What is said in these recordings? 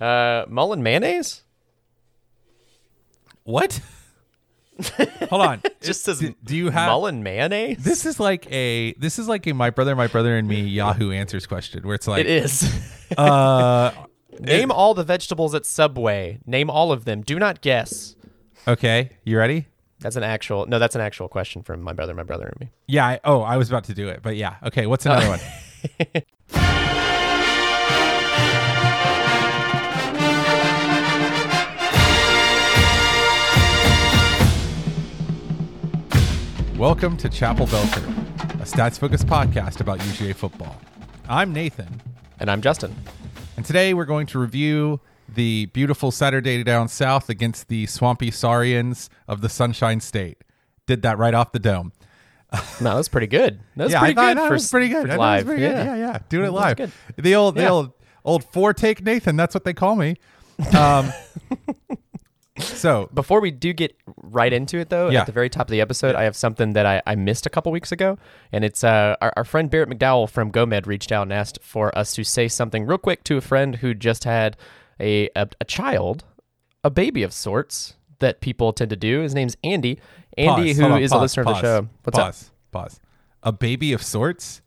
Mullen mayonnaise? What? Hold on. Just says, do you have Mullen mayonnaise? This is like a My Brother and Me Yahoo Answers question where it's like, it is. Name all the vegetables at Subway. Name all of them. Do not guess. Okay, you ready? That's an actual question from My Brother and Me. Yeah. I was about to do it, but yeah. Okay, what's another one? Welcome to Chapel Belter, a stats-focused podcast about UGA football. I'm Nathan. And I'm Justin. And today we're going to review the beautiful Saturday down south against the swampy Saurians of the Sunshine State. Did that right off the dome. No, that's pretty good. That was pretty good. Yeah. Doing it live. The old four-take Nathan, that's what they call me. So before we do get right into it, though, at the very top of the episode, I have something that I missed a couple weeks ago, and it's our friend Barrett McDowell from GoMed reached out and asked for us to say something real quick to a friend who just had a child, a baby of sorts, that people tend to do. His name's Andy. Andy, who is a listener of the show. What's up? A baby of sorts?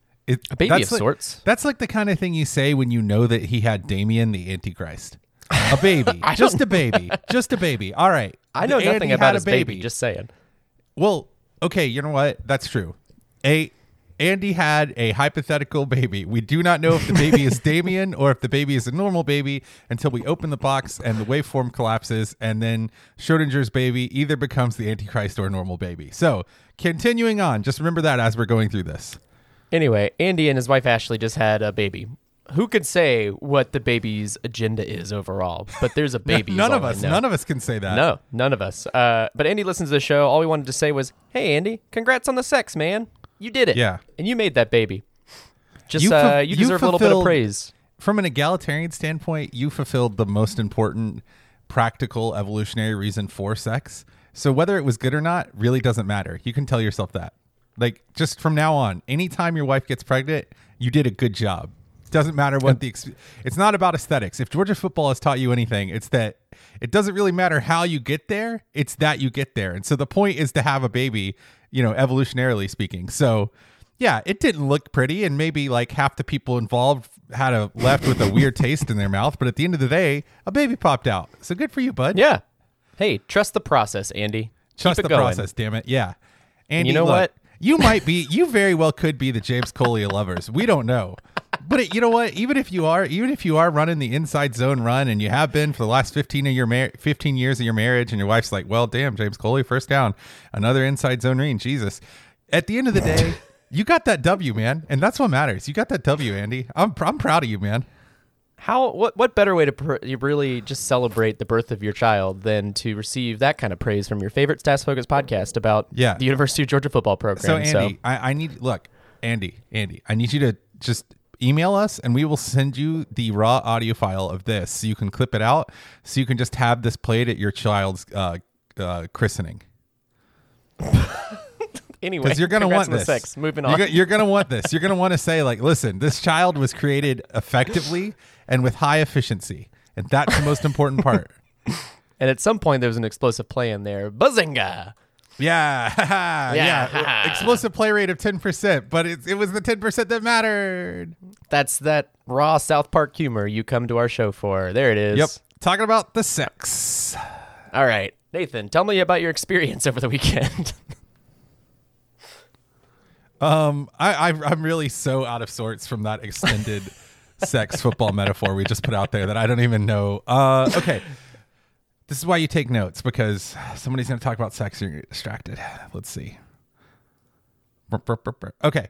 A baby of sorts? That's like the kind of thing you say when you know that he had Damien the Antichrist. A baby. Just a baby. All right. I know nothing about his baby. Just saying. Well, okay. You know what? That's true. Andy had a hypothetical baby. We do not know if the baby is Damien or if the baby is a normal baby until we open the box and the waveform collapses. And then Schrodinger's baby either becomes the Antichrist or a normal baby. So continuing on, just remember that as we're going through this. Anyway, Andy and his wife, Ashley, just had a baby. Who could say what the baby's agenda is overall? But there's a baby. None of us can say that. No, none of us. But Andy listens to the show. All we wanted to say was, "Hey, Andy, congrats on the sex, man. You did it. Yeah, and you made that baby. You deserve a little bit of praise." From an egalitarian standpoint, you fulfilled the most important practical evolutionary reason for sex. So whether it was good or not really doesn't matter. You can tell yourself that. Like, just from now on, anytime your wife gets pregnant, you did a good job. Doesn't matter what it's not about aesthetics. If Georgia football has taught you anything, it's that it doesn't really matter how you get there, it's that you get there. And so the point is to have a baby, evolutionarily speaking. So yeah, it didn't look pretty, and maybe like half the people involved had a left with a weird taste in their mouth, but at the end of the day, a baby popped out. So good for you, bud. Yeah. Hey, trust the process, Andy. Trust the process, damn it. Yeah. Andy, you know what? You very well could be the James Coley of lovers. We don't know. But you know what? Even if you are running the inside zone run, and you have been for the last 15 years of your marriage, and your wife's like, "Well, damn, James Coley, first down, another inside zone ring, Jesus." At the end of the day, you got that W, man, and that's what matters. You got that W, Andy. I'm proud of you, man. What better way to really just celebrate the birth of your child than to receive that kind of praise from your favorite stats focused podcast about the University of Georgia football program? So Andy, I need you to just email us, and we will send you the raw audio file of this so you can clip it out, so you can just have this played at your child's christening. Anyway, because you're going to want this. Sex. Moving on. You're going to want this. You're going to want to say, like, listen, this child was created effectively and with high efficiency, and that's the most important part. And at some point, there was an explosive play in there. Bazinga! Yeah. Explosive play rate of 10%, but it was the 10% that mattered. That's that raw South Park humor you come to our show for. There it is. Yep. Talking about the sex. All right, Nathan, tell me about your experience over the weekend. I'm really so out of sorts from that extended sex football metaphor we just put out there that I don't even know. Okay. This is why you take notes, because somebody's going to talk about sex and you're distracted. Let's see. Okay.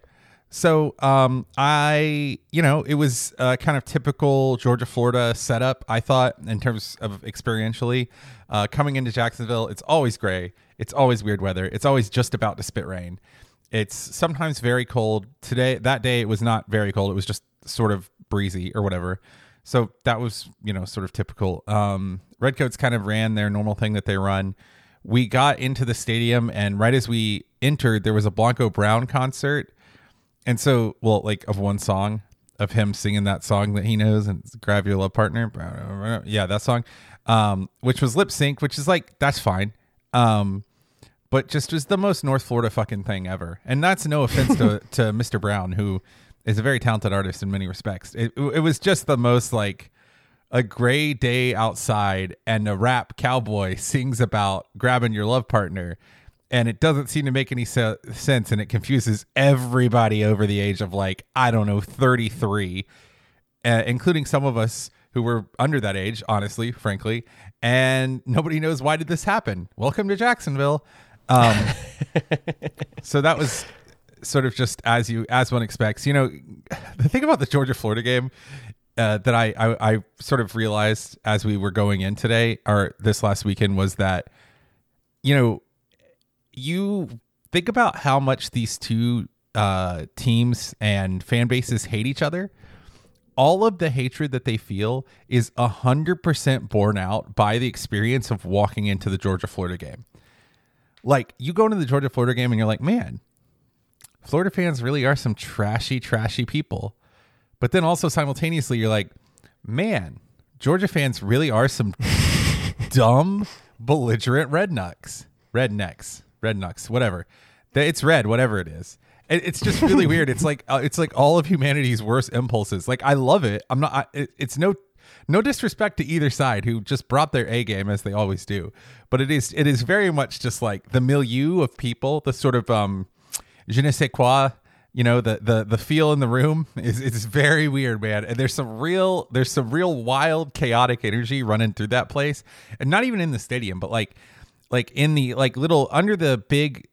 So it was kind of typical Georgia, Florida setup, I thought, in terms of experientially. Coming into Jacksonville, it's always gray. It's always weird weather. It's always just about to spit rain. It's sometimes very cold. That day, it was not very cold. It was just sort of breezy or whatever. So that was, sort of typical. Redcoats kind of ran their normal thing that they run. We got into the stadium, and right as we entered, there was a Blanco Brown concert. And so, of one song, of him singing that song that he knows, and it's Grab Your Love Partner. Yeah, that song, which was lip sync, which is like, that's fine. But just was the most North Florida fucking thing ever. And that's no offense to Mr. Brown, who is a very talented artist in many respects. It was just the most like a gray day outside and a rap cowboy sings about grabbing your love partner. And it doesn't seem to make any sense. And it confuses everybody over the age of like, I don't know, 33, including some of us who were under that age, honestly, frankly. And nobody knows why did this happen. Welcome to Jacksonville. So that was sort of just as one expects. You know, the thing about the Georgia Florida game that I sort of realized as we were going in today or this last weekend was that, you know, you think about how much these two teams and fan bases hate each other. All of the hatred that they feel is 100% borne out by the experience of walking into the Georgia Florida game. Like, you go into the Georgia Florida game and you're like, man, Florida fans really are some trashy, trashy people. But then also simultaneously, you're like, man, Georgia fans really are some dumb, belligerent rednecks, whatever. It's red, whatever it is. It's just really weird. It's like all of humanity's worst impulses. Like, I love it. It's no disrespect to either side who just brought their A game as they always do, but it is very much just like the milieu of people, the sort of je ne sais quoi, you know, the feel in the room is, it's very weird, man. And there's some real wild, chaotic energy running through that place, and not even in the stadium, but like in the like little under the big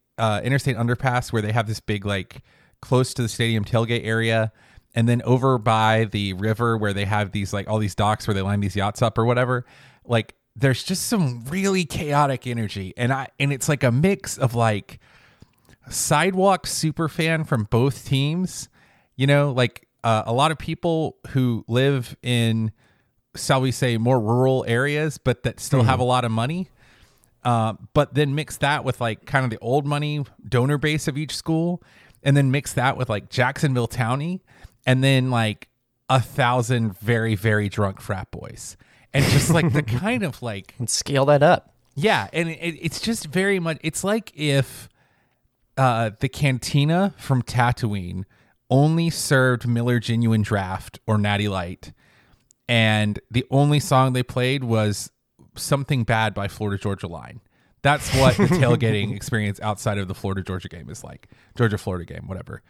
interstate underpass where they have this big like close to the stadium tailgate area. And then over by the river where they have these like all these docks where they line these yachts up or whatever, like there's just some really chaotic energy. And it's like a mix of like sidewalk super fan from both teams, you know, like a lot of people who live in, shall we say, more rural areas, but that still have a lot of money. But then mix that with like kind of the old money donor base of each school, and then mix that with like Jacksonville Townie. And then like 1,000 very, very drunk frat boys, and just like the kind of like, and scale that up. Yeah. And it's just very much, it's like if the cantina from Tatooine only served Miller Genuine Draft or Natty Light, and the only song they played was Something Bad by Florida Georgia Line. That's what the tailgating experience outside of the Florida Georgia game is like. Georgia Florida game, whatever.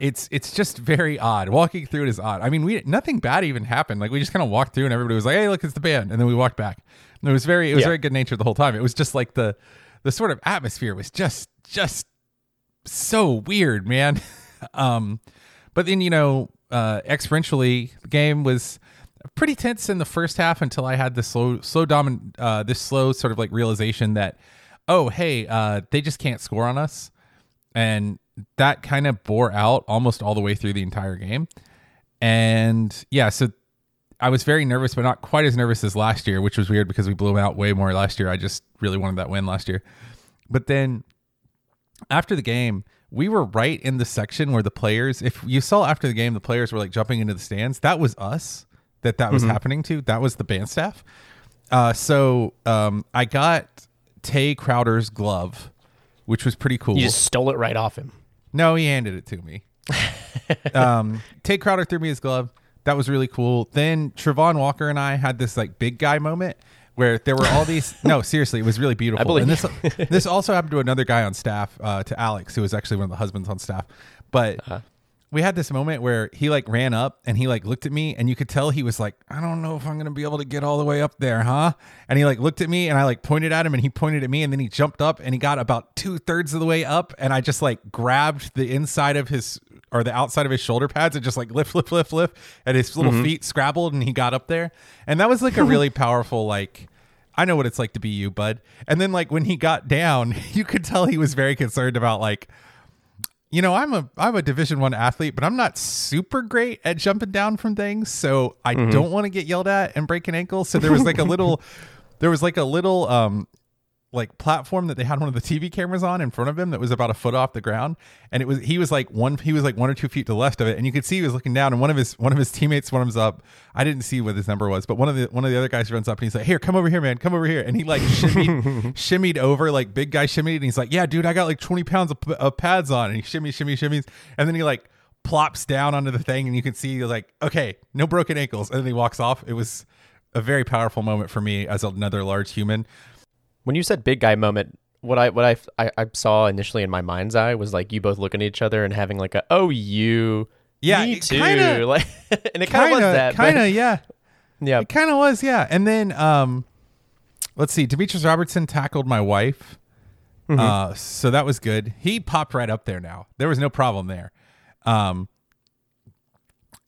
It's just very odd. Walking through it is odd. I mean, nothing bad even happened. Like, we just kind of walked through and everybody was like, "Hey, look, it's the band," and then we walked back. And it was very good natured the whole time. It was just like the sort of atmosphere was just so weird, man. But then, you know, experientially, the game was pretty tense in the first half until I had the slow sort of like realization that, oh hey, they just can't score on us. And that kind of bore out almost all the way through the entire game. And yeah, so I was very nervous, but not quite as nervous as last year, which was weird because we blew out way more last year. I just really wanted that win last year. But then after the game, we were right in the section where the players, if you saw after the game, the players were like jumping into the stands. That was us that was happening to. That was the band staff. So I got Tay Crowder's glove, which was pretty cool. You just stole it right off him. No, he handed it to me. Tay Crowder threw me his glove. That was really cool. Then Travon Walker and I had this like big guy moment where there were all these. No, seriously, it was really beautiful. I believe. And this also happened to another guy on staff, to Alex, who was actually one of the husbands on staff. But we had this moment where he like ran up and he like looked at me, and you could tell he was like, "I don't know if I'm going to be able to get all the way up there, huh?" And he like looked at me and I like pointed at him and he pointed at me, and then he jumped up and he got about 2/3 of the way up, and I just like grabbed the inside of his, or the outside of his shoulder pads, and just like lift, and his little feet scrabbled and he got up there. And that was like a really powerful, like, I know what it's like to be you, bud. And then like when he got down, you could tell he was very concerned about like, you know, I'm a Division I athlete, but I'm not super great at jumping down from things, so I don't want to get yelled at and break an ankle. So there was like a little like platform that they had one of the TV cameras on in front of him that was about a foot off the ground. And it was, he was like one or two feet to the left of it. And you could see he was looking down, and one of his teammates runs up. I didn't see what his number was, but one of the other guys runs up and he's like, "Here, come over here, man, come over here." And he like shimmied over, like big guy shimmied. And he's like, "Yeah, dude, I got like 20 pounds of pads on." And he shimmies. And then he like plops down onto the thing, and you can see like, okay, no broken ankles. And then he walks off. It was a very powerful moment for me as another large human. When you said big guy moment, what I saw initially in my mind's eye was like you both looking at each other and having like a, "Oh, you, yeah, me too." Kinda, like, and it kind of was that. Kind of, yeah. Yeah. It kind of was, yeah. And then, let's see, Demetrius Robertson tackled my wife. Mm-hmm. So that was good. He popped right up there now. There was no problem there.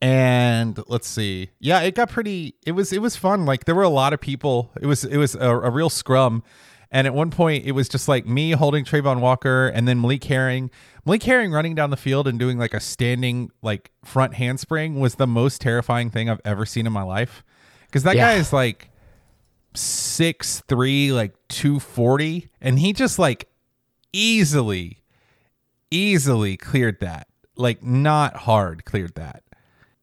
And let's see. Yeah, it got pretty, it was fun. Like there were a lot of people. It was a real scrum. And at one point it was just like me holding Travon Walker and then Malik Herring running down the field and doing like a standing, like front handspring was the most terrifying thing I've ever seen in my life. Cause that guy is like 6'3", like 240. And he just like easily cleared that. Like not hard cleared that.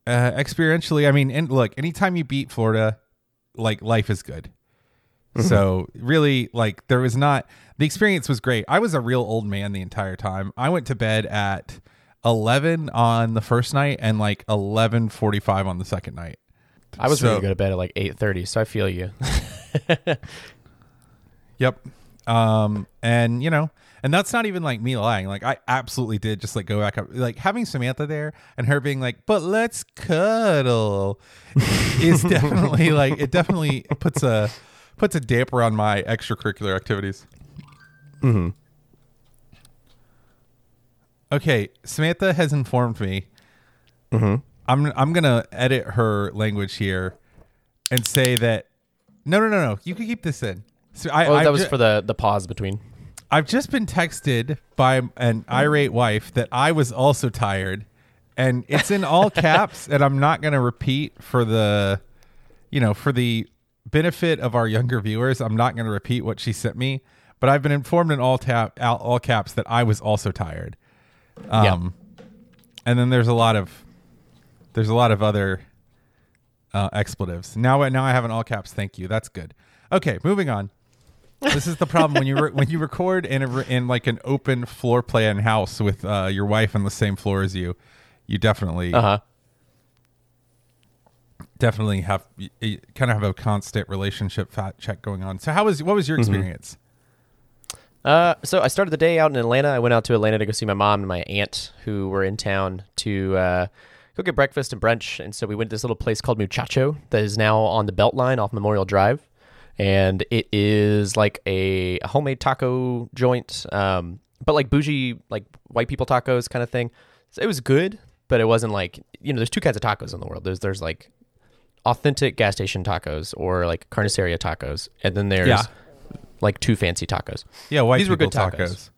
Experientially, I mean, and look, anytime you beat Florida, like life is good. Mm-hmm. So really, like there was not, the experience was great. I was a real old man the entire time. I went to bed at 11 on the first night and like 11:45 on the second night. I was going to go to bed at like 8:30. So I feel you. Yep. And you know, and that's not even like me lying. Like I absolutely did just like go back up, like having Samantha there and her being like, "But let's cuddle," is definitely like, it definitely puts a damper on my extracurricular activities. Mm-hmm. Okay. Samantha has informed me. Mm-hmm. I'm going to edit her language here and say that, no. You can keep this in. So that was for the pause between. I've just been texted by an irate wife that I was also tired, and it's in all caps, and I'm not going to repeat for the benefit of our younger viewers. I'm not going to repeat what she sent me, but I've been informed in all caps that I was also tired. And then there's a lot of other expletives. Now I have an all caps. Thank you. That's good. Okay, moving on. This is the problem when you record in like an open floor plan house with your wife on the same floor as you. You definitely have you kind of have a constant relationship fact check going on. So what was your experience? Mm-hmm. So I started the day out in Atlanta. I went out to Atlanta to go see my mom and my aunt who were in town to go get breakfast and brunch. And so we went to this little place called Muchacho that is now on the Beltline off Memorial Drive. And it is like a homemade taco joint, but like bougie, like white people tacos kind of thing. So it was good, but it wasn't like, there's two kinds of tacos in the world. There's like authentic gas station tacos or like carniceria tacos. And then there's like two fancy tacos. Yeah, White people tacos.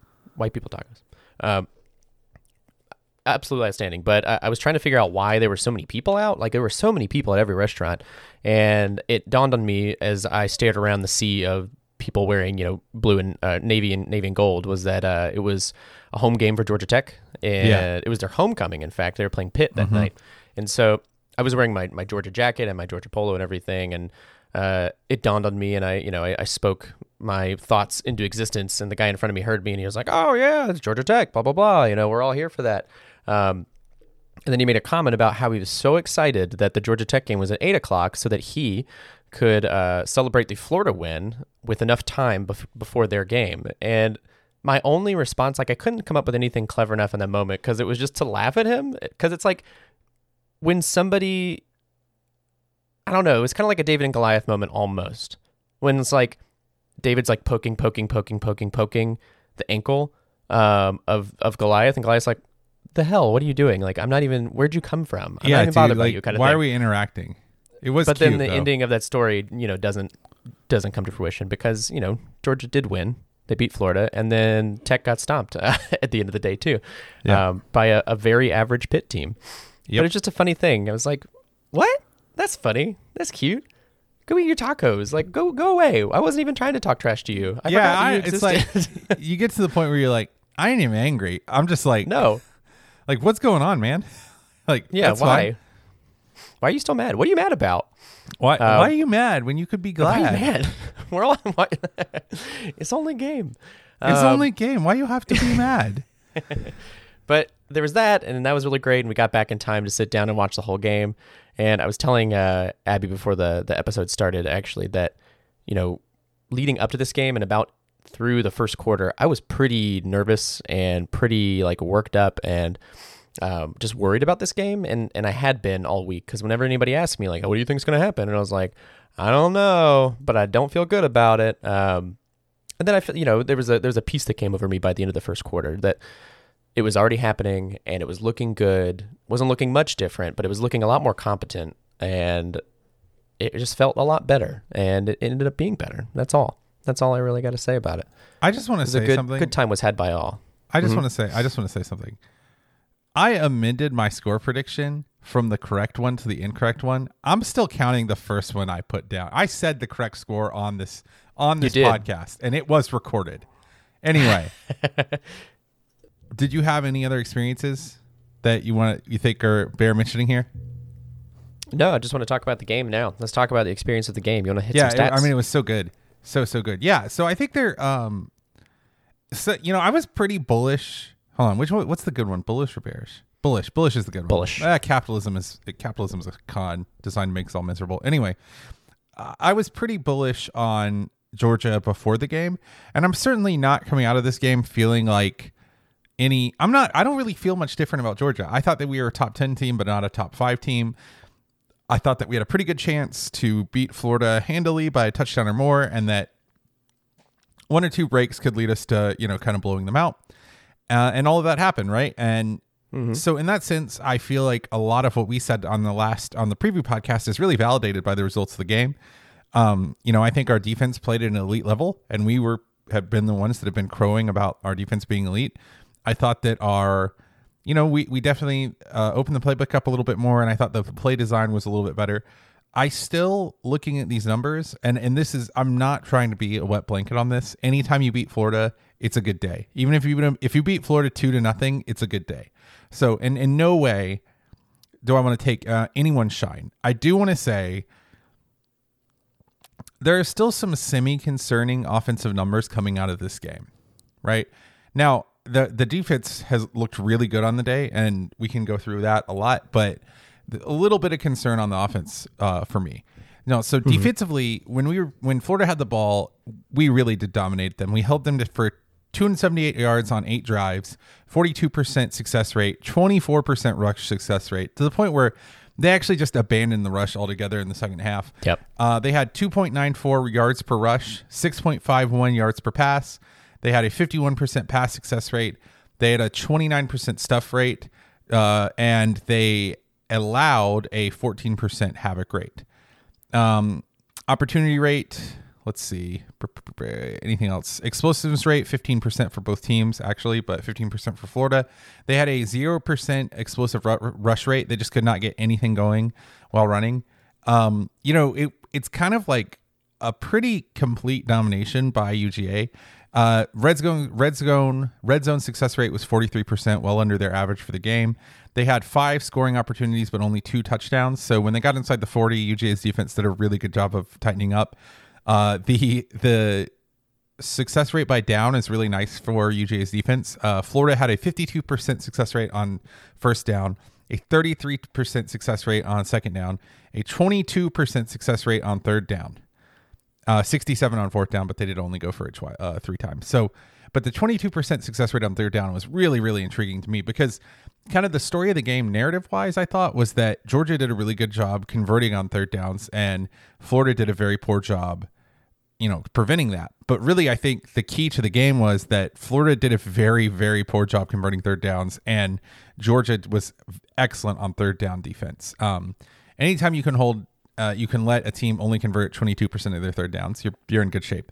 Absolutely outstanding. But I was trying to figure out why there were so many people out. Like there were so many people at every restaurant. And it dawned on me as I stared around the sea of people wearing, blue and navy and gold, was that it was a home game for Georgia Tech. And it was their homecoming. In fact, they were playing Pitt that night. And so I was wearing my Georgia jacket and my Georgia polo and everything. And it dawned on me, and I spoke my thoughts into existence, and the guy in front of me heard me, and he was like, "Oh yeah, it's Georgia Tech, blah, blah, blah. We're all here for that." And then he made a comment about how he was so excited that the Georgia Tech game was at 8:00 so that he could celebrate the Florida win with enough time before their game. And my only response, like I couldn't come up with anything clever enough in that moment, because it was just to laugh at him. Because it's like when somebody, I don't know, it was kind of like a David and Goliath moment almost. When it's like David's like poking the ankle of Goliath, and Goliath's like, "The hell, what are you doing? Like, I'm not even, where'd you come from? I'm not even bothered by you," kind of thing. Why are we interacting? It was cute, though. But then the ending of that story, doesn't come to fruition because, Georgia did win. They beat Florida, and then Tech got stomped at the end of the day too by a very average Pitt team. Yep. But it's just a funny thing. I was like, what? That's funny. That's cute. Go eat your tacos. Like, go away. I wasn't even trying to talk trash to you. I forgot you existed. It's like you get to the point where you're like, I ain't even angry. I'm just like, no. Like, what's going on, man? Like, yeah, why? Fine. Why are you still mad? What are you mad about? Why are you mad when you could be glad? Why are you mad? It's only game. It's only game. Why you have to be mad? But there was that, and that was really great, and we got back in time to sit down and watch the whole game. And I was telling Abby before the episode started, actually, that, you know, leading up to this game and about through the first quarter, I was pretty nervous and pretty, like, worked up and just worried about this game. And I had been all week, because whenever anybody asked me, like, oh, what do you think is going to happen? And I was like, I don't know, but I don't feel good about it. And then, there was a piece that came over me by the end of the first quarter that it was already happening and it was looking good. Wasn't looking much different, but it was looking a lot more competent, and it just felt a lot better, and it ended up being better. That's all. That's all I really got to say about it. I just want to say something. Good time was had by all. I just want to say something. I amended my score prediction from the correct one to the incorrect one. I'm still counting the first one I put down. I said the correct score on this podcast, and it was recorded. Anyway, did you have any other experiences that you think are bear mentioning here? No, I just want to talk about the game now. Let's talk about the experience of the game. You want to hit some stats? I mean, it was so good. So good. Yeah. So I think they're, I was pretty bullish. Hold on. Which one? What's the good one? Bullish or bearish? Bullish. Bullish is the good bullish. One. Bullish. Capitalism is a con designed to make us all miserable. Anyway, I was pretty bullish on Georgia before the game, and I'm certainly not coming out of this game feeling like I don't really feel much different about Georgia. I thought that we were a top 10 team, but not a top 5 team. I thought that we had a pretty good chance to beat Florida handily by a touchdown or more, and that one or two breaks could lead us to, kind of blowing them out. And all of that happened, right? And so in that sense, I feel like a lot of what we said on the preview podcast is really validated by the results of the game. I think our defense played at an elite level, and we have been the ones that have been crowing about our defense being elite. I thought that we definitely opened the playbook up a little bit more, and I thought the play design was a little bit better. I still, looking at these numbers, and this is, I'm not trying to be a wet blanket on this. Anytime you beat Florida, it's a good day. Even if you beat Florida 2-0, it's a good day. So, and in no way do I want to take anyone's shine. I do want to say there are still some semi-concerning offensive numbers coming out of this game, right? Now, the defense has looked really good on the day, and we can go through that a lot, but a little bit of concern on the offense for me. No, so defensively, when Florida had the ball, we really did dominate them. We held them for 278 yards on 8 drives, 42% success rate, 24% rush success rate, to the point where they actually just abandoned the rush altogether in the second half. Yep. They had 2.94 yards per rush, 6.51 yards per pass. They had a 51% pass success rate. They had a 29% stuff rate, and they allowed a 14% havoc rate. Opportunity rate, let's see, anything else? Explosiveness rate, 15% for both teams, actually, but 15% for Florida. They had a 0% explosive rush rate. They just could not get anything going while running. It's kind of like a pretty complete domination by UGA. Red zone success rate was 43%, well under their average for the game. They had 5 scoring opportunities, but only 2 touchdowns. So when they got inside the 40, UGA's defense did a really good job of tightening up. The success rate by down is really nice for UGA's defense. Florida had a 52% success rate on first down, a 33% success rate on second down, a 22% success rate on third down. 67 on fourth down, but they did only go for it 3 times. So, but the 22% success rate on third down was really, really intriguing to me, because kind of the story of the game narrative-wise, I thought, was that Georgia did a really good job converting on third downs, and Florida did a very poor job, preventing that. But really, I think the key to the game was that Florida did a very, very poor job converting third downs, and Georgia was excellent on third down defense. Anytime you can hold... you can let a team only convert 22% of their third downs, you're in good shape.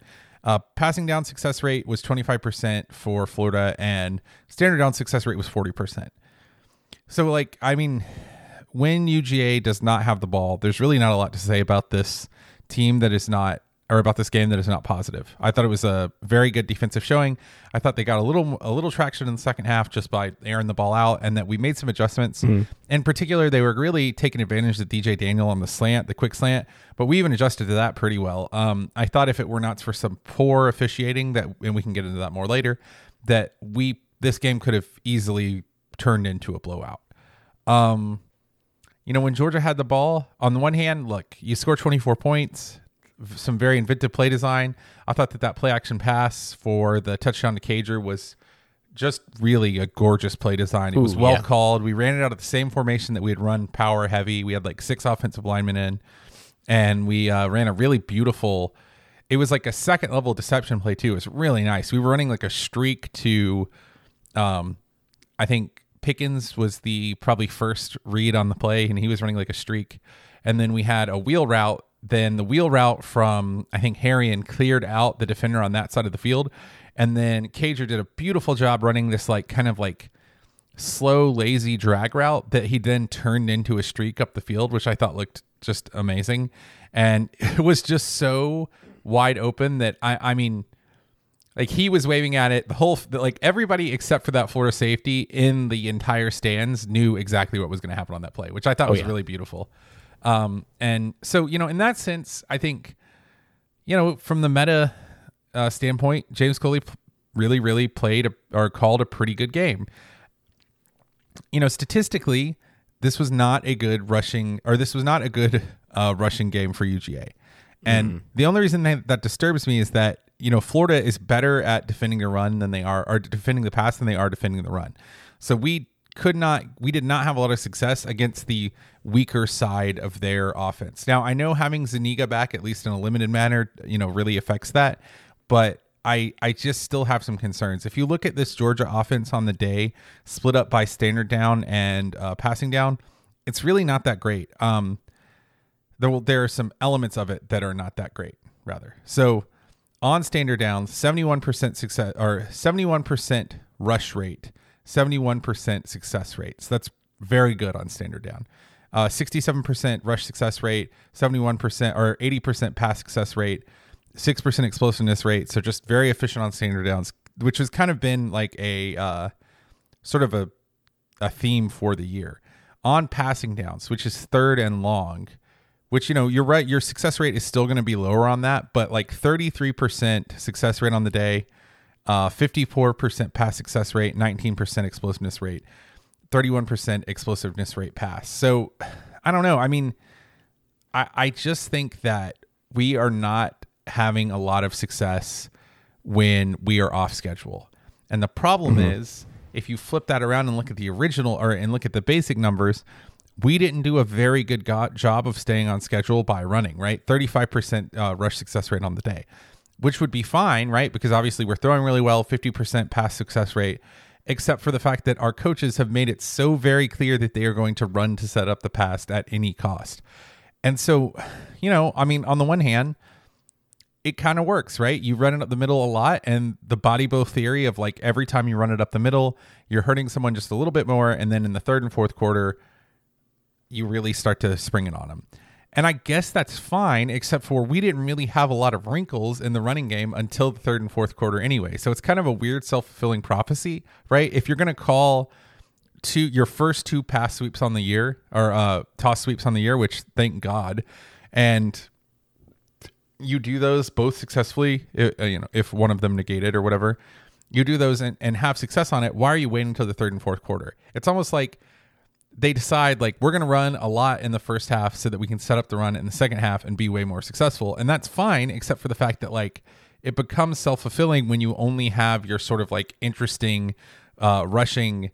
Passing down success rate was 25% for Florida, and standard down success rate was 40%. So, when UGA does not have the ball, there's really not a lot to say about this team that is not, or about this game that is not positive. I thought it was a very good defensive showing. I thought they got a little traction in the second half just by airing the ball out, and that we made some adjustments. Mm-hmm. In particular, they were really taking advantage of DJ Daniel on the slant, the quick slant, but we even adjusted to that pretty well. I thought if it were not for some poor officiating that, and we can get into that more later, that this game could have easily turned into a blowout. You know, when Georgia had the ball, on the one hand, look, you score 24 points, some very inventive play design. I thought that play action pass for the touchdown to Cager was just really a gorgeous play design. It was well called. We ran it out of the same formation that we had run power heavy. We had like 6 offensive linemen in, and we ran a really beautiful, it was like a second level deception play too. It was really nice. We were running like a streak to, I think Pickens was the probably first read on the play, and he was running like a streak. And then we had a wheel route. Then the wheel route from, I think, Herring cleared out the defender on that side of the field. And then Cager did a beautiful job running this like kind of like slow, lazy drag route that he then turned into a streak up the field, which I thought looked just amazing. And it was just so wide open that I mean, like he was waving at it. The whole, like everybody except for that Florida safety in the entire stands knew exactly what was going to happen on that play, which I thought was really beautiful. And so, you know, in that sense, I think, you know, from the meta standpoint, James Coley really, really played or called a pretty good game. You know, statistically, this was not a good rushing game for UGA. And the only reason that disturbs me is that, you know, Florida is better at defending the run than they are, or defending the pass than they are defending the run. So we did not have a lot of success against the weaker side of their offense. Now, I know having Zuniga back, at least in a limited manner, you know, really affects that, but I just still have some concerns. If you look at this Georgia offense on the day, split up by standard down and passing down, it's really not that great. There are some elements of it that are not that great, rather. So on standard down, 71% success, or 71% rush rate, 71% success rate. So that's very good on standard down. 67% rush success rate, 71% or 80% pass success rate, 6% explosiveness rate. So just very efficient on standard downs, which has kind of been like a sort of a theme for the year. On passing downs, which is third and long, which, you know, you're right, your success rate is still going to be lower on that, but like 33% success rate on the day, 54% pass success rate, 19% explosiveness rate, 31% explosiveness rate pass. So I don't know. I mean, I just think that we are not having a lot of success when we are off schedule. And the problem is, if you flip that around and look at the original and look at the basic numbers, we didn't do a very good job of staying on schedule by running, right? 35% rush success rate on the day, which would be fine, right? Because obviously we're throwing really well, 50% pass success rate, except for the fact that our coaches have made it so very clear that they are going to run to set up the pass at any cost. And so, you know, I mean, on the one hand, it kind of works, right? You run it up the middle a lot, and the body blow theory of like every time you run it up the middle, you're hurting someone just a little bit more. And then in the third and fourth quarter, you really start to spring it on them. And I guess that's fine, except for we didn't really have a lot of wrinkles in the running game until the third and fourth quarter anyway. So it's kind of a weird self-fulfilling prophecy, right? If you're going to call your first 2 pass sweeps on the year, or toss sweeps on the year, which thank God, and you do those both successfully, you know, if one of them negated or whatever, you do those and have success on it, why are you waiting until the third and fourth quarter? It's almost like they decide like we're going to run a lot in the first half so that we can set up the run in the second half and be way more successful. And that's fine, except for the fact that like it becomes self-fulfilling when you only have your sort of like interesting rushing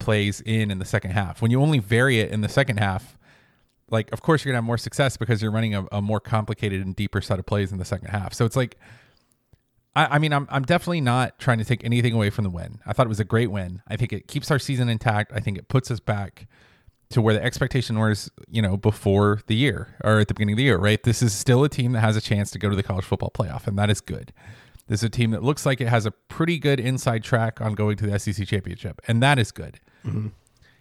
plays in the second half. When you only vary it in the second half, like of course you're gonna have more success because you're running a more complicated and deeper set of plays in the second half. So it's like, I mean, I'm definitely not trying to take anything away from the win. I thought it was a great win. I think it keeps our season intact. I think it puts us back to where the expectation was, you know, before the year or at the beginning of the year, right? This is still a team that has a chance to go to the college football playoff, and that is good. This is a team that looks like it has a pretty good inside track on going to the SEC championship, and that is good. Mm-hmm.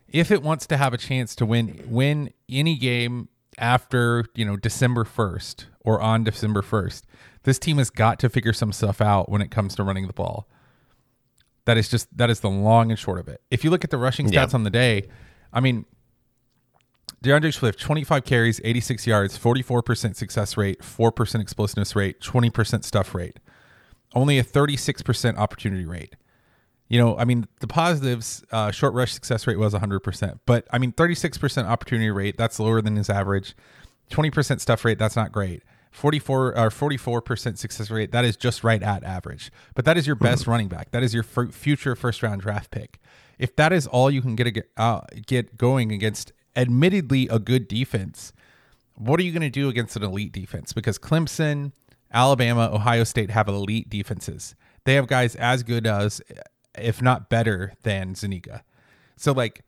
If it wants to have a chance to win any game after, you know, December 1st or on December 1st. This team has got to figure some stuff out when it comes to running the ball. That is the long and short of it. If you look at the rushing stats on the day, I mean, DeAndre Swift, 25 carries, 86 yards, 44% success rate, 4% explosiveness rate, 20% stuff rate, only a 36% opportunity rate. You know, I mean, the positives, short rush success rate was 100%, but I mean, 36% opportunity rate, that's lower than his average. 20% stuff rate, that's not great. 44% success rate, that is just right at average. But that is your best running back. That is your future first-round draft pick. If that is all you can get going against, admittedly, a good defense, what are you going to do against an elite defense? Because Clemson, Alabama, Ohio State have elite defenses. They have guys as good as, if not better than, Zuniga. So, like,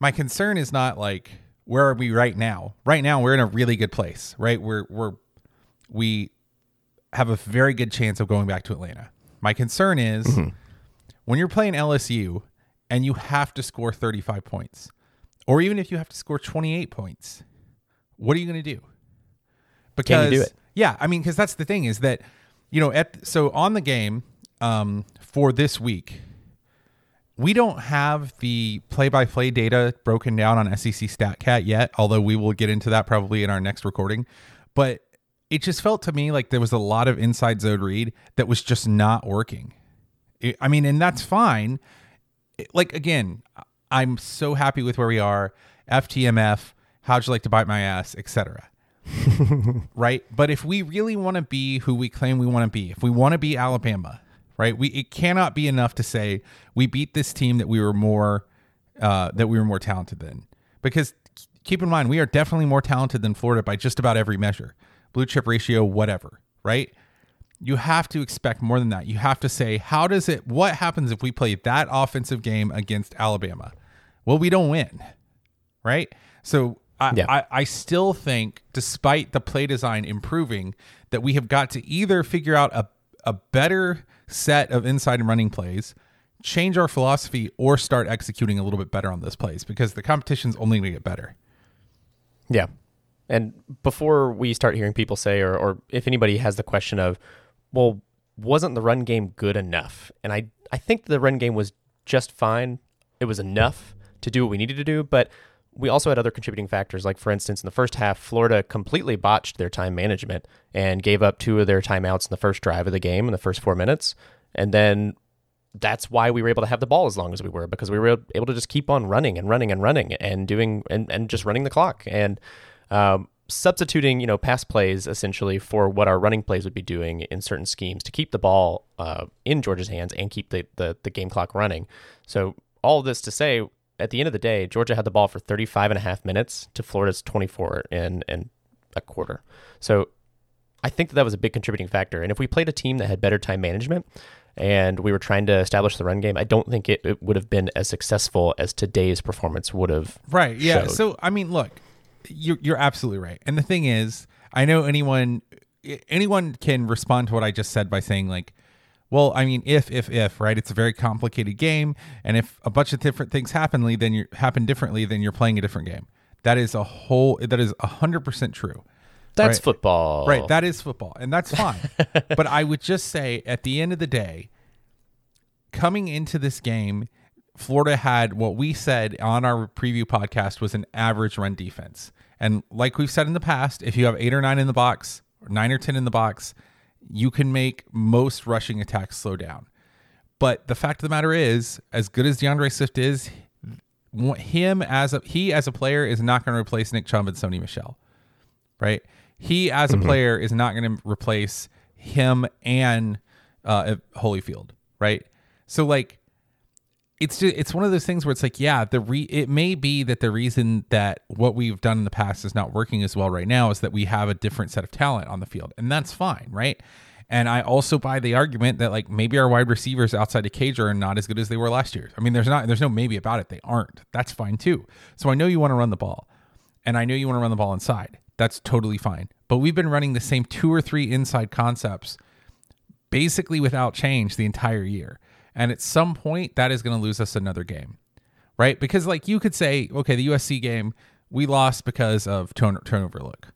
my concern is not, like, where are we right now? Right now, we're in a really good place, right? We have a very good chance of going back to Atlanta. My concern is when you're playing LSU and you have to score 35 points, or even if you have to score 28 points, what are you going to do? Because can you do it? Yeah, I mean, because that's the thing is that, you know, so on the game for this week, we don't have the play-by-play data broken down on SEC StatCat yet, although we will get into that probably in our next recording. But it just felt to me like there was a lot of inside zone read that was just not working. I mean, and that's fine. Like, again, I'm so happy with where we are. FTMF, how'd you like to bite my ass, etc. Right? But if we really want to be who we claim we want to be, if we want to be Alabama, right, it cannot be enough to say we beat this team that we were more talented than. Because keep in mind, we are definitely more talented than Florida by just about every measure, blue chip ratio, whatever. Right? You have to expect more than that. You have to say, what happens if we play that offensive game against Alabama? Well, we don't win, right? So I still think, despite the play design improving, that we have got to either figure out a better set of inside and running plays, change our philosophy, or start executing a little bit better on those plays, because the competition's only going to get better. Yeah. And before we start hearing people say, or if anybody has the question of, well, wasn't the run game good enough? And I think the run game was just fine. It was enough to do what we needed to do, but we also had other contributing factors. Like, for instance, in the first half, Florida completely botched their time management and gave up two of their timeouts in the first drive of the game in the first 4 minutes. And then that's why we were able to have the ball as long as we were, because we were able to just keep on running and doing and just running the clock and substituting, you know, pass plays essentially for what our running plays would be doing in certain schemes to keep the ball in Georgia's hands and keep the game clock running. So all of this to say, at the end of the day, Georgia had the ball for 35 and a half minutes to Florida's 24 and a quarter. So I think that was a big contributing factor. And if we played a team that had better time management and we were trying to establish the run game, I don't think it would have been as successful as today's performance would have. Right. Yeah. Showed. So, I mean, look, you're absolutely right. And the thing is, I know anyone can respond to what I just said by saying, like, well, I mean, if, right? It's a very complicated game, and if a bunch of different things happen differently, then you're playing a different game. That is 100% true. That's right? Football. Right, that is football, and that's fine. But I would just say, at the end of the day, coming into this game, Florida had what we said on our preview podcast was an average run defense. And like we've said in the past, if you have 8 or 9 in the box, or 9 or 10 in the box, you can make most rushing attacks slow down. But the fact of the matter is, as good as DeAndre Swift is, he as a player is not going to replace Nick Chubb and Sony Michel, right? He as a player is not going to replace him and Holyfield, right? So, like, it's one of those things where it's like, yeah, it may be that the reason that what we've done in the past is not working as well right now is that we have a different set of talent on the field, and that's fine, right? And I also buy the argument that, like, maybe our wide receivers outside of Cager are not as good as they were last year. I mean, there's no maybe about it. They aren't. That's fine too. So I know you want to run the ball, and I know you want to run the ball inside. That's totally fine. But we've been running the same 2 or 3 inside concepts basically without change the entire year. And at some point, that is going to lose us another game, right? Because, like, you could say, okay, the USC game, we lost because of turnover look.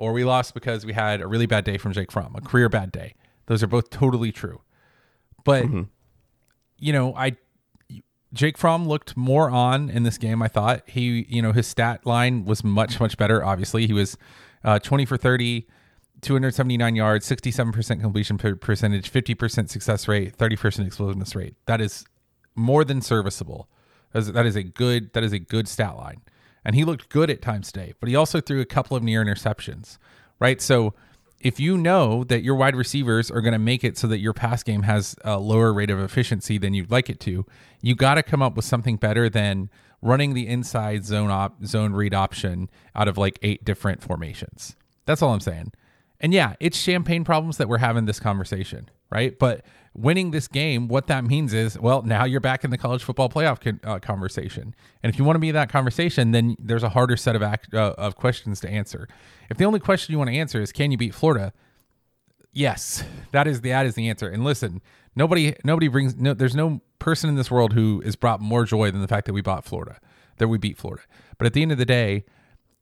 or we lost because we had a really bad day from Jake Fromm, a career bad day. Those are both totally true. But, you know, Jake Fromm looked more on in this game, I thought. He, you know, his stat line was much, much better, obviously. He was 20 for 30, 279 yards, 67% completion percentage, 50% success rate, 30% explosiveness rate. That is more than serviceable. That is a good stat line. And he looked good at times today, but he also threw a couple of near interceptions, right? So if you know that your wide receivers are going to make it so that your pass game has a lower rate of efficiency than you'd like it to, you got to come up with something better than running the inside zone read option out of like 8 different formations. That's all I'm saying. And yeah, it's champagne problems that we're having this conversation, right? But winning this game, what that means is, well, now you're back in the college football playoff conversation. And if you want to be in that conversation, then there's a harder set of questions to answer. If the only question you want to answer is, can you beat Florida? Yes, that is the answer. And listen, there's no person in this world who is brought more joy than the fact that we beat Florida. But at the end of the day,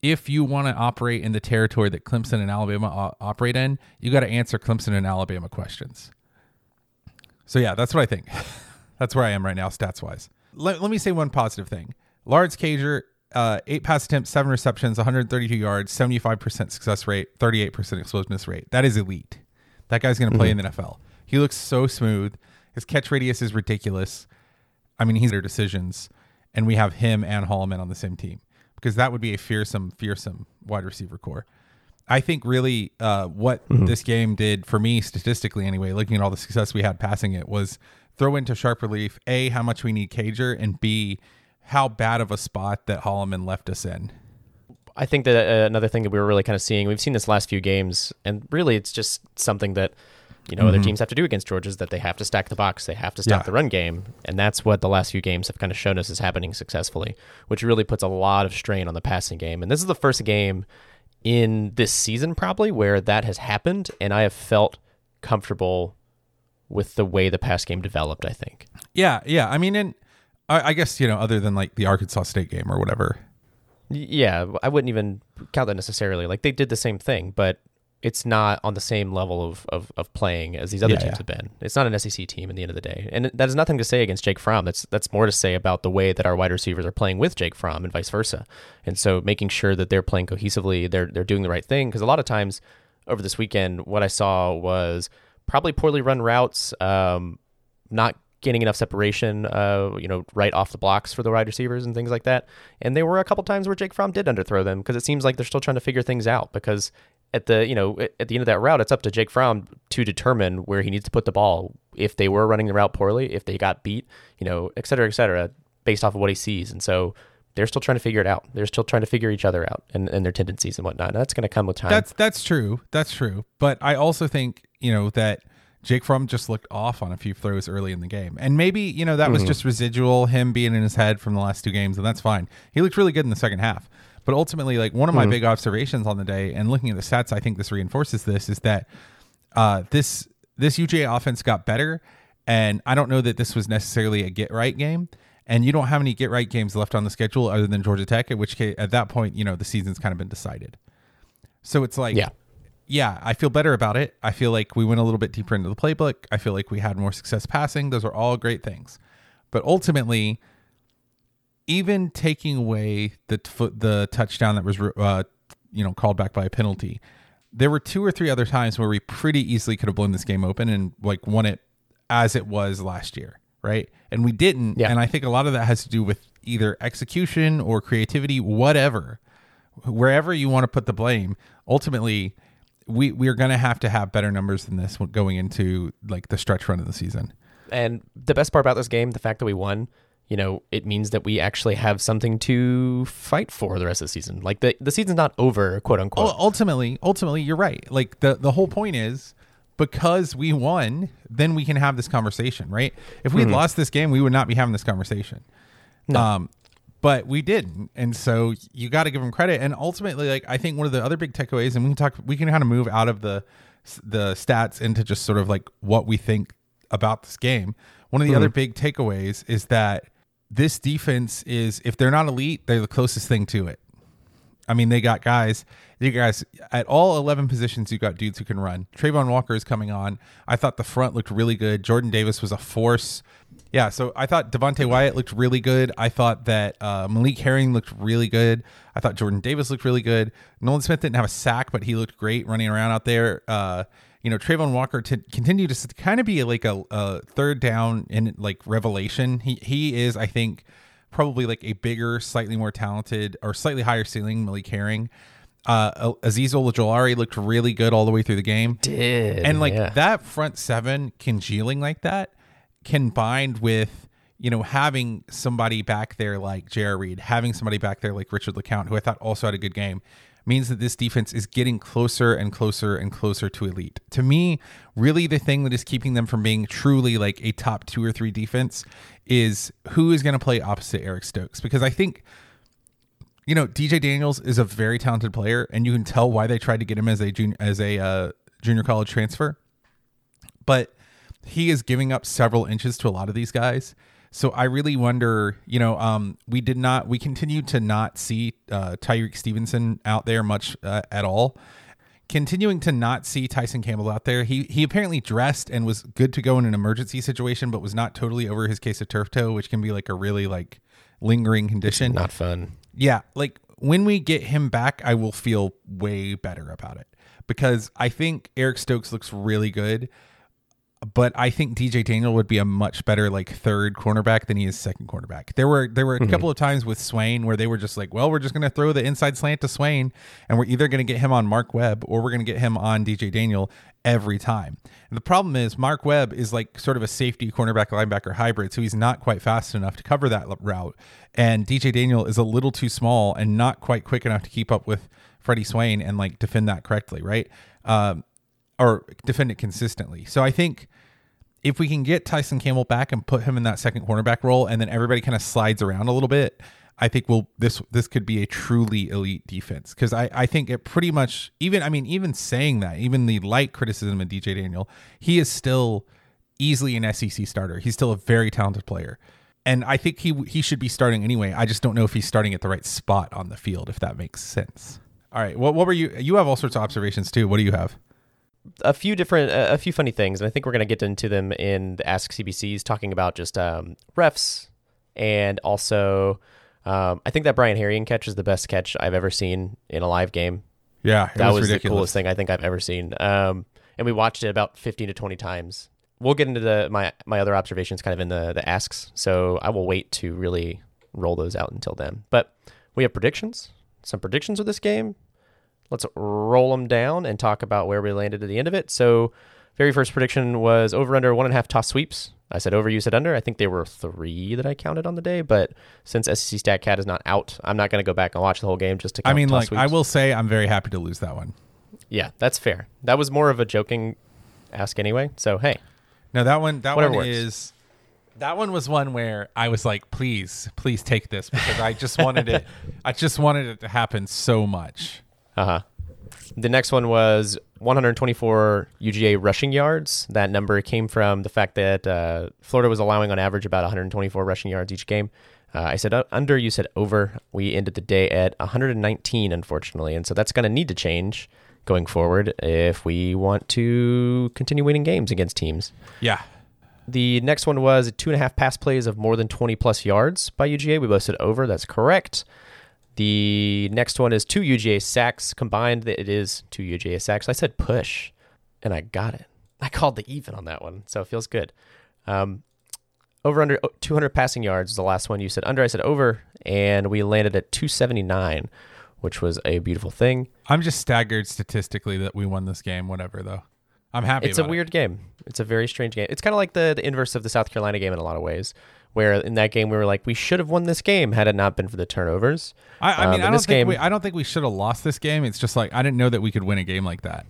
if you want to operate in the territory that Clemson and Alabama operate in, you got to answer Clemson and Alabama questions. So yeah, that's what I think. That's where I am right now, stats-wise. Let me say one positive thing. Lawrence Cager, 8 pass attempts, 7 receptions, 132 yards, 75% success rate, 38% explosiveness rate. That is elite. That guy's going to play in the NFL. He looks so smooth. His catch radius is ridiculous. I mean, he's their decisions, and we have him and Hallman on the same team because that would be a fearsome wide receiver core. I think really what this game did for me statistically anyway, looking at all the success we had passing it, was throw into sharp relief, A, how much we need Cager, and B, how bad of a spot that Holloman left us in. I think that another thing that we were really kind of seeing, we've seen this last few games, and really it's just something that, you know, other teams have to do against Georgia is that they have to stack the box, they have to stack the run game, and that's what the last few games have kind of shown us is happening successfully, which really puts a lot of strain on the passing game. And this is the first game in this season probably where that has happened, and I have felt comfortable with the way the pass game developed, I think. Yeah. I mean, and I guess, you know, other than like the Arkansas State game or whatever. Yeah, I wouldn't even count that necessarily. Like they did the same thing, but it's not on the same level of playing as these other teams have been. It's not an SEC team at the end of the day. And that is nothing to say against Jake Fromm. That's more to say about the way that our wide receivers are playing with Jake Fromm and vice versa. And so making sure that they're playing cohesively, they're doing the right thing. Because a lot of times over this weekend, what I saw was probably poorly run routes, not getting enough separation, right off the blocks for the wide receivers and things like that. And there were a couple times where Jake Fromm did underthrow them because it seems like they're still trying to figure things out because at the end of that route, it's up to Jake Fromm to determine where he needs to put the ball. If they were running the route poorly, if they got beat, you know, et cetera, based off of what he sees. And so they're still trying to figure it out. They're still trying to figure each other out and their tendencies and whatnot. And that's going to come with time. That's true. But I also think, you know, that Jake Fromm just looked off on a few throws early in the game. And maybe, you know, that was just residual, him being in his head from the last two games, and that's fine. He looked really good in the second half. But ultimately, like one of my big observations on the day and looking at the stats, I think this reinforces this, is that this UGA offense got better. And I don't know that this was necessarily a get right game. And you don't have any get right games left on the schedule other than Georgia Tech, at which case at that point, you know, the season's kind of been decided. So it's like, yeah, I feel better about it. I feel like we went a little bit deeper into the playbook. I feel like we had more success passing. Those are all great things. But ultimately, even taking away the touchdown that was called back by a penalty, there were 2 or 3 other times where we pretty easily could have blown this game open and like won it as it was last year, right? And we didn't. Yeah. And I think a lot of that has to do with either execution or creativity, whatever. Wherever you want to put the blame, ultimately we are going to have better numbers than this going into like the stretch run of the season. And the best part about this game, the fact that we won, you know, it means that we actually have something to fight for the rest of the season. Like the season's not over, quote unquote. Ultimately, you're right. Like the whole point is because we won, then we can have this conversation, right? If we had lost this game, we would not be having this conversation. No. But we didn't. And so you got to give them credit. And ultimately, like, I think one of the other big takeaways, and we can kind of move out of the stats into just sort of like what we think about this game. One of the other big takeaways is that this defense is, if they're not elite, they're the closest thing to it. I mean, they got guys. You guys, at all 11 positions, you got dudes who can run. Travon Walker is coming on. I thought the front looked really good. Jordan Davis was a force. Yeah, so I thought Devontae Wyatt looked really good. I thought that Malik Herring looked really good. I thought Jordan Davis looked really good. Nolan Smith didn't have a sack, but he looked great running around out there. You know, Travon Walker continued to kind of be like a third down and like revelation. He is, I think, probably like a bigger, slightly more talented or slightly higher ceiling Malik Herring. Azeez Ojulari looked really good all the way through the game. Did. And like that front seven congealing like that, combined with, you know, having somebody back there like J.R. Reed, having somebody back there like Richard LeCount, who I thought also had a good game, means that this defense is getting closer and closer and closer to elite. To me, really the thing that is keeping them from being truly like a top 2 or 3 defense is who is going to play opposite Eric Stokes. Because I think, you know, DJ Daniels is a very talented player, and you can tell why they tried to get him as a junior college transfer. But he is giving up several inches to a lot of these guys. So I really wonder, you know, we continue to not see Tyreek Stevenson out there much at all. Continuing to not see Tyson Campbell out there. He apparently dressed and was good to go in an emergency situation, but was not totally over his case of turf toe, which can be like a really like lingering condition. Not fun. Yeah. Like when we get him back, I will feel way better about it, because I think Eric Stokes looks really good. But I think DJ Daniel would be a much better like third cornerback than he is second cornerback. There were a couple of times with Swain where they were just like, well, we're just going to throw the inside slant to Swain, and we're either going to get him on Mark Webb or we're going to get him on DJ Daniel every time. And the problem is Mark Webb is like sort of a safety cornerback linebacker hybrid, so he's not quite fast enough to cover that route. And DJ Daniel is a little too small and not quite quick enough to keep up with Freddie Swain and like defend that correctly, right? Or defend it consistently. So I think if we can get Tyson Campbell back and put him in that second cornerback role, and then everybody kind of slides around a little bit, I think this could be a truly elite defense. Because I think it pretty much, even saying that, even the light criticism of DJ Daniel, he is still easily an SEC starter. He's still a very talented player. And I think he should be starting anyway. I just don't know if he's starting at the right spot on the field, if that makes sense. All right, what were you have all sorts of observations too. What do you have? A few funny things, and I think we're going to get into them in the Ask CBCs, talking about just refs, and also I think that Brian Herring catch is the best catch I've ever seen in a live game. Yeah, that was ridiculous. The coolest thing I think I've ever seen. And we watched it about 15 to 20 times. We'll get into my other observations kind of in the asks, so I will wait to really roll those out until then. But we have predictions, some predictions of this game. Let's roll them down and talk about where we landed at the end of it. So very first prediction was over under 1.5 toss sweeps. I said over, you said under. I think there were 3 that I counted on the day, but since SEC StatCat is not out, I'm not going to go back and watch the whole game just to count toss sweeps. I will say I'm very happy to lose that one. Yeah, that's fair. That was more of a joking ask anyway, so hey. No, that one was one where I was like, please take this, because I just wanted it. I just wanted it to happen so much. Uh-huh. The next one was 124 UGA rushing yards. That number came from the fact that Florida was allowing on average about 124 rushing yards each game. I said under, you said over. We ended the day at 119, unfortunately. And so that's going to need to change going forward if we want to continue winning games against teams. Yeah. The next one was 2.5 pass plays of more than 20 plus yards by UGA. We both said over. That's correct. The next one is 2 UGA sacks combined. It is 2 UGA sacks. I said push, and I got it. I called the even on that one, so it feels good. Over under 200 passing yards was the last one. You said under, I said over, and we landed at 279, which was a beautiful thing. I'm just staggered statistically that we won this game, whatever, though. I'm happy it's about it. It's a weird game. It's a very strange game. It's kind of like the inverse of the South Carolina game in a lot of ways, where in that game we were like, we should have won this game had it not been for the turnovers. I don't think we should have lost this game. It's just like I didn't know that we could win a game like that.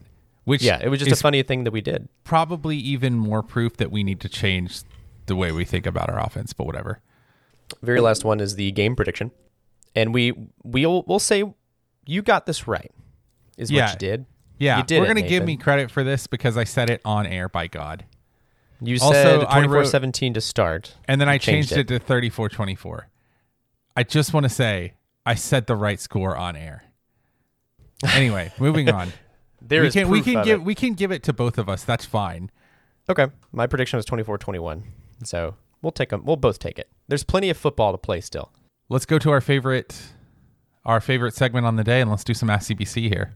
Which it was just a funny thing that we did. Probably even more proof that we need to change the way we think about our offense, but whatever. Very last one is the game prediction. And we'll say you got this right is what you did. Yeah, you did. We're going to give me credit for this because I said it on air, by God. You said 24-17 to start. And then I changed it to 34-24. I just want to say I said the right score on air. Anyway, moving on. We can give it to both of us. That's fine. Okay. My prediction was 24-21. So we'll take them. We'll both take it. There's plenty of football to play still. Let's go to our favorite segment on the day, and let's do some Ask CBC here.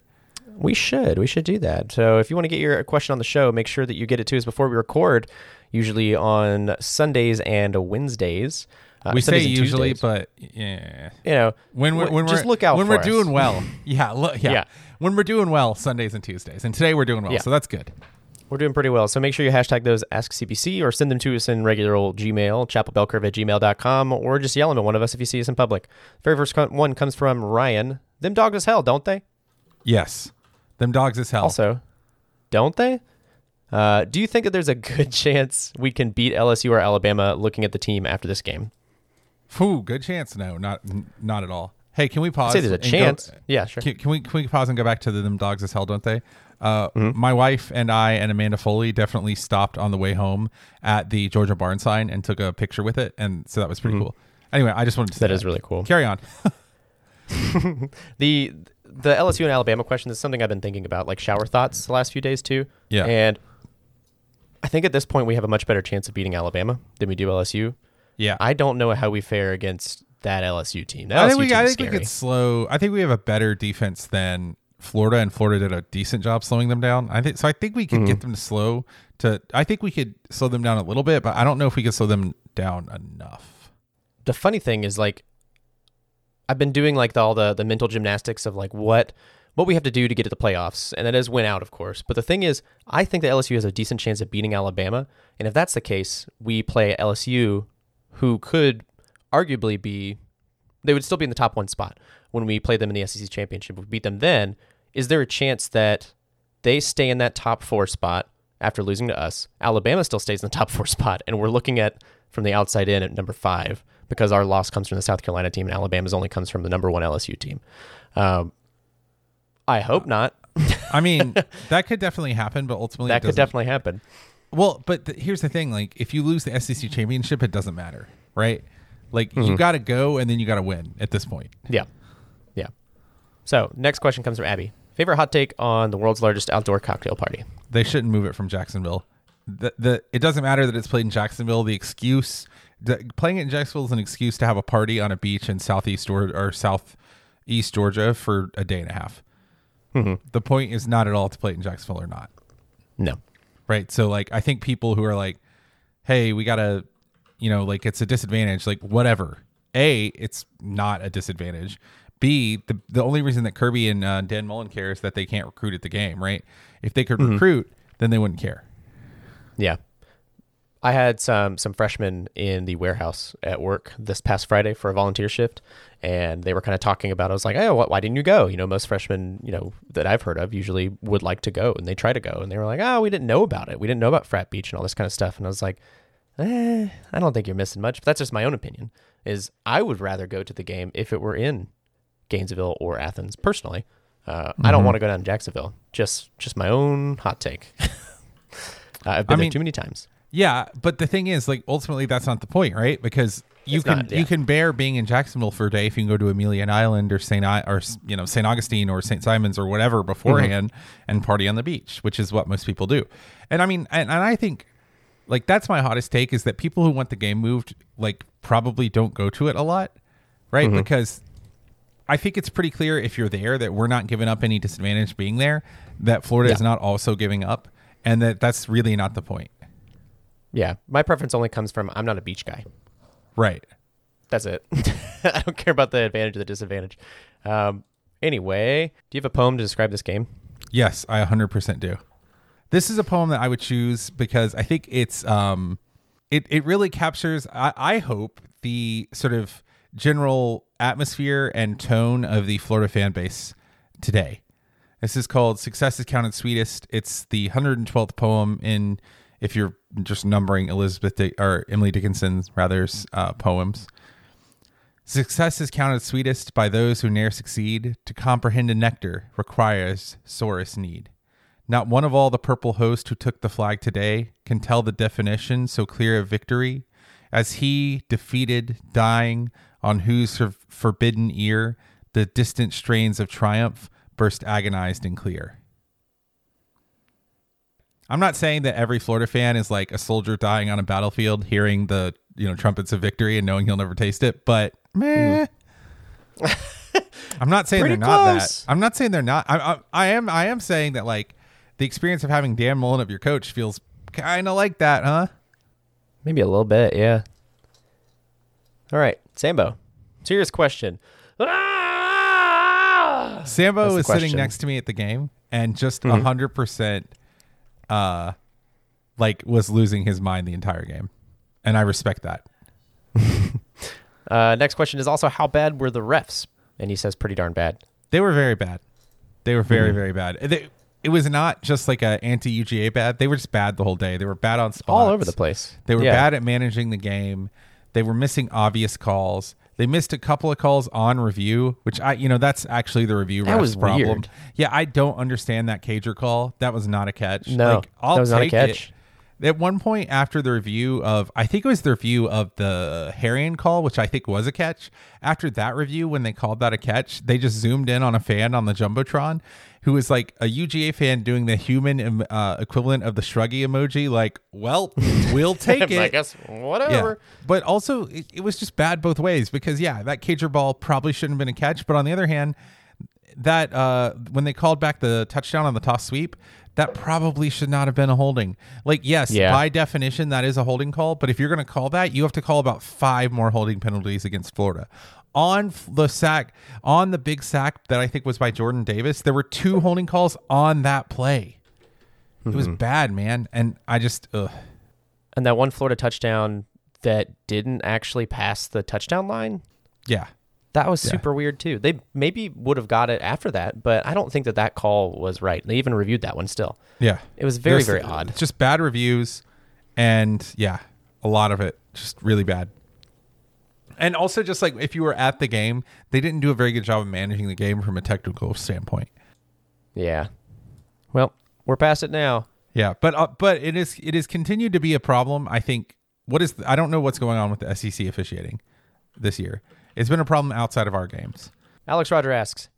We should do that. So if you want to get your question on the show, make sure that you get it to us before we record, usually on Sundays and Wednesdays. We say usually, but yeah, you know, when we're doing well. Yeah. When we're doing well, Sundays and Tuesdays, and today we're doing well, so that's good. We're doing pretty well. So make sure you hashtag those AskCBC or send them to us in regular old Gmail, chapelbellcurve@gmail.com, or just yell them at one of us if you see us in public. Very first one comes from Ryan. Them dogs as hell, don't they? Yes. Them dogs as hell. Also, don't they? Do you think that there's a good chance we can beat LSU or Alabama looking at the team after this game? Ooh, good chance. No, not at all. Hey, can we pause? I'd say there's a chance. Yeah, sure. Can we pause and go back to the them dogs as hell, don't they? My wife and I and Amanda Foley definitely stopped on the way home at the Georgia barn sign and took a picture with it. And so that was pretty cool. Anyway, I just wanted to say that is really cool. Carry on. The LSU and Alabama question is something I've been thinking about, like shower thoughts the last few days too. Yeah. And I think at this point we have a much better chance of beating Alabama than we do LSU. Yeah. I don't know how we fare against that LSU team. I think we have a better defense than Florida, and Florida did a decent job slowing them down. I think we could get them to slow to. I think we could slow them down a little bit, but I don't know if we could slow them down enough. The funny thing is, like, I've been doing like all the mental gymnastics of like what we have to do to get to the playoffs, and that is win out, of course. But the thing is, I think that LSU has a decent chance of beating Alabama, and if that's the case, we play LSU, who could arguably be, they would still be in the top one spot when we play them in the SEC championship. If we beat them then, is there a chance that they stay in that top four spot after losing to us? Alabama still stays in the top four spot, and we're looking at from the outside in at number 5 because our loss comes from the South Carolina team and Alabama's only comes from the number 1 LSU team. I hope not. I mean, that could definitely happen, but ultimately that could definitely happen. Well, but here's the thing: like, if you lose the SEC championship, it doesn't matter, right? Like, you got to go, and then you got to win at this point. Yeah. So, next question comes from Abby. Favorite hot take on the world's largest outdoor cocktail party? They shouldn't move it from Jacksonville. It doesn't matter that it's played in Jacksonville. The excuse, playing it in Jacksonville is an excuse to have a party on a beach in southeast Georgia for a day and a half. Mm-hmm. The point is not at all to play it in Jacksonville or not. No. Right? So, like, I think people who are like, hey, we got to, you know, like, it's a disadvantage, like, whatever. A, it's not a disadvantage. B, the only reason that Kirby and Dan Mullen care is that they can't recruit at the game, right? If they could recruit, then they wouldn't care. Yeah. I had some freshmen in the warehouse at work this past Friday for a volunteer shift, and they were kind of talking about, I was like, oh, why didn't you go? You know, most freshmen, you know, that I've heard of usually would like to go, and they try to go. And they were like, oh, we didn't know about it. We didn't know about Frat Beach and all this kind of stuff. And I was like, I don't think you're missing much, but that's just my own opinion. Is I would rather go to the game if it were in Gainesville or Athens. Personally, I don't want to go down to Jacksonville. Just my own hot take. I've been there too many times. Yeah, but the thing is, like, ultimately, that's not the point, right? Because you can bear being in Jacksonville for a day if you can go to Amelia Island or St. Augustine or St. Simons or whatever beforehand and party on the beach, which is what most people do. And I mean, and I think, like, that's my hottest take, is that people who want the game moved, like, probably don't go to it a lot, right? Because I think it's pretty clear if you're there that we're not giving up any disadvantage being there, that Florida is not also giving up, and that's really not the point. Yeah. My preference only comes from I'm not a beach guy. Right. That's it. I don't care about the advantage or the disadvantage. Anyway, do you have a poem to describe this game? Yes, I 100% do. This is a poem that I would choose because I think it's it really captures, I hope, the sort of general atmosphere and tone of the Florida fan base today. This is called Success is Counted Sweetest. It's the 112th poem in, if you're just numbering Emily Dickinson's poems. Success is counted sweetest by those who ne'er succeed. To comprehend a nectar requires sorest need. Not one of all the purple host who took the flag today can tell the definition so clear of victory as he, defeated, dying, on whose forbidden ear the distant strains of triumph burst agonized and clear. I'm not saying that every Florida fan is like a soldier dying on a battlefield, hearing the, you know, trumpets of victory and knowing he'll never taste it, but meh. I'm not saying they're not close. That. I'm not saying they're not. I am saying that, like, the experience of having Dan Mullen of your coach feels kind of like that, huh? Maybe a little bit, yeah. All right, Sambo. Serious question. Ah! Sambo was sitting next to me at the game and just 100% was losing his mind the entire game. And I respect that. Next question is also, how bad were the refs? And he says pretty darn bad. They were very bad. They were very, very bad. It was not just like a anti-UGA bad. They were just bad the whole day. They were bad on spots. All over the place. They were bad at managing the game. They were missing obvious calls. They missed a couple of calls on review, which that's actually the review ref's problem. Weird. Yeah, I don't understand that Cager call. That was not a catch. No, that was not a catch. It. At one point after the review of, I think it was the review of the Herring call, which I think was a catch. After that review, when they called that a catch, they just zoomed in on a fan on the Jumbotron who was like a UGA fan doing the human equivalent of the shruggy emoji, like, well, we'll take it. I guess, whatever. Yeah. But also, it was just bad both ways because, that Cager ball probably shouldn't have been a catch. But on the other hand, that when they called back the touchdown on the toss sweep, that probably should not have been a holding. Like, by definition, that is a holding call. But if you're going to call that, you have to call about 5 more holding penalties against Florida. On the sack, on the big sack that I think was by Jordan Davis, there were 2 holding calls on that play. It was bad, man. And I just, And that one Florida touchdown that didn't actually pass the touchdown line? Yeah. That was super weird, too. They maybe would have got it after that, but I don't think that call was right. They even reviewed that one still. Yeah. It was very, very odd. Just bad reviews and, a lot of it. Just really bad. And also, just like if you were at the game, they didn't do a very good job of managing the game from a technical standpoint. Yeah. Well, we're past it now. Yeah, but it is continued to be a problem. I think I don't know what's going on with the SEC officiating this year. It's been a problem outside of our games. Alex Roger asks,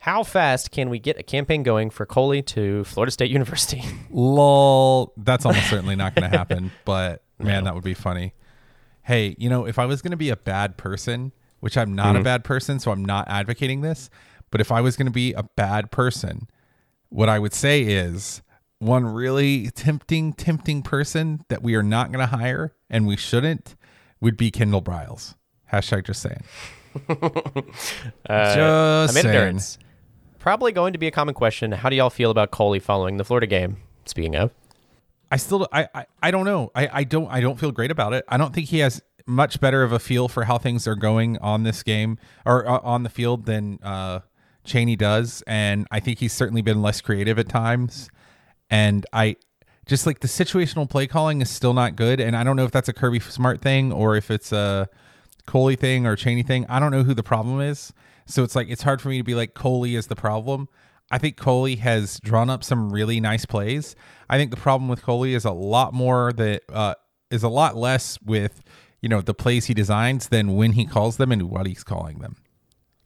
how fast can we get a campaign going for Coley to Florida State University? Lol, that's almost certainly not going to happen. But man, that would be funny. Hey, if I was going to be a bad person, which I'm not a bad person, so I'm not advocating this, but if I was going to be a bad person, what I would say is one really tempting person that we are not going to hire and we shouldn't would be Kendall Briles. # just saying. Ignorance. Probably going to be a common question. How do y'all feel about Coley following the Florida game? Speaking of. I still I don't know. I don't feel great about it. I don't think he has much better of a feel for how things are going on this game or on the field than Chaney does, and I think he's certainly been less creative at times. And I just like the situational play calling is still not good, and I don't know if that's a Kirby Smart thing or if it's a Coley thing or Chaney thing. I don't know who the problem is. So it's like it's hard for me to be like Coley is the problem. I think Coley has drawn up some really nice plays. I think the problem with Coley is a lot less with, the plays he designs than when he calls them and what he's calling them,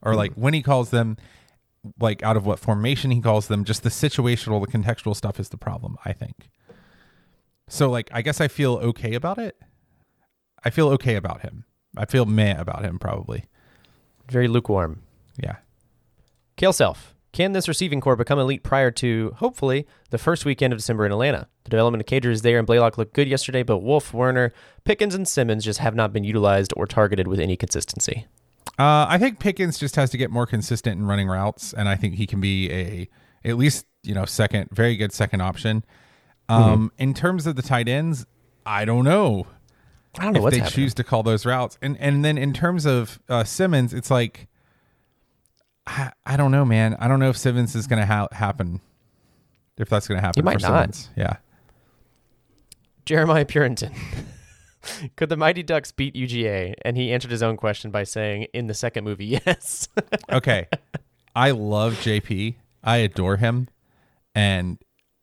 or like when he calls them, like out of what formation he calls them. Just the situational, the contextual stuff is the problem, I think. So like, I guess I feel okay about it. I feel okay about him. I feel meh about him probably. Very lukewarm. Yeah. Kale Self. Can this receiving corps become elite prior to, hopefully, the first weekend of December in Atlanta? The development of Cager is there, and Blaylock looked good yesterday, but Wolf, Werner, Pickens, and Simmons just have not been utilized or targeted with any consistency. I think Pickens just has to get more consistent in running routes, and I think he can be very good second option. In terms of the tight ends, I don't know. If they choose to call those routes. And then in terms of Simmons, it's like, I don't know, man. I don't know if Simmons is going to happen. If that's going to happen, he might not. Simmons. Yeah. Jeremiah Purinton. Could the Mighty Ducks beat UGA? And he answered his own question by saying, in the second movie, yes. Okay. I love JP. I adore him. And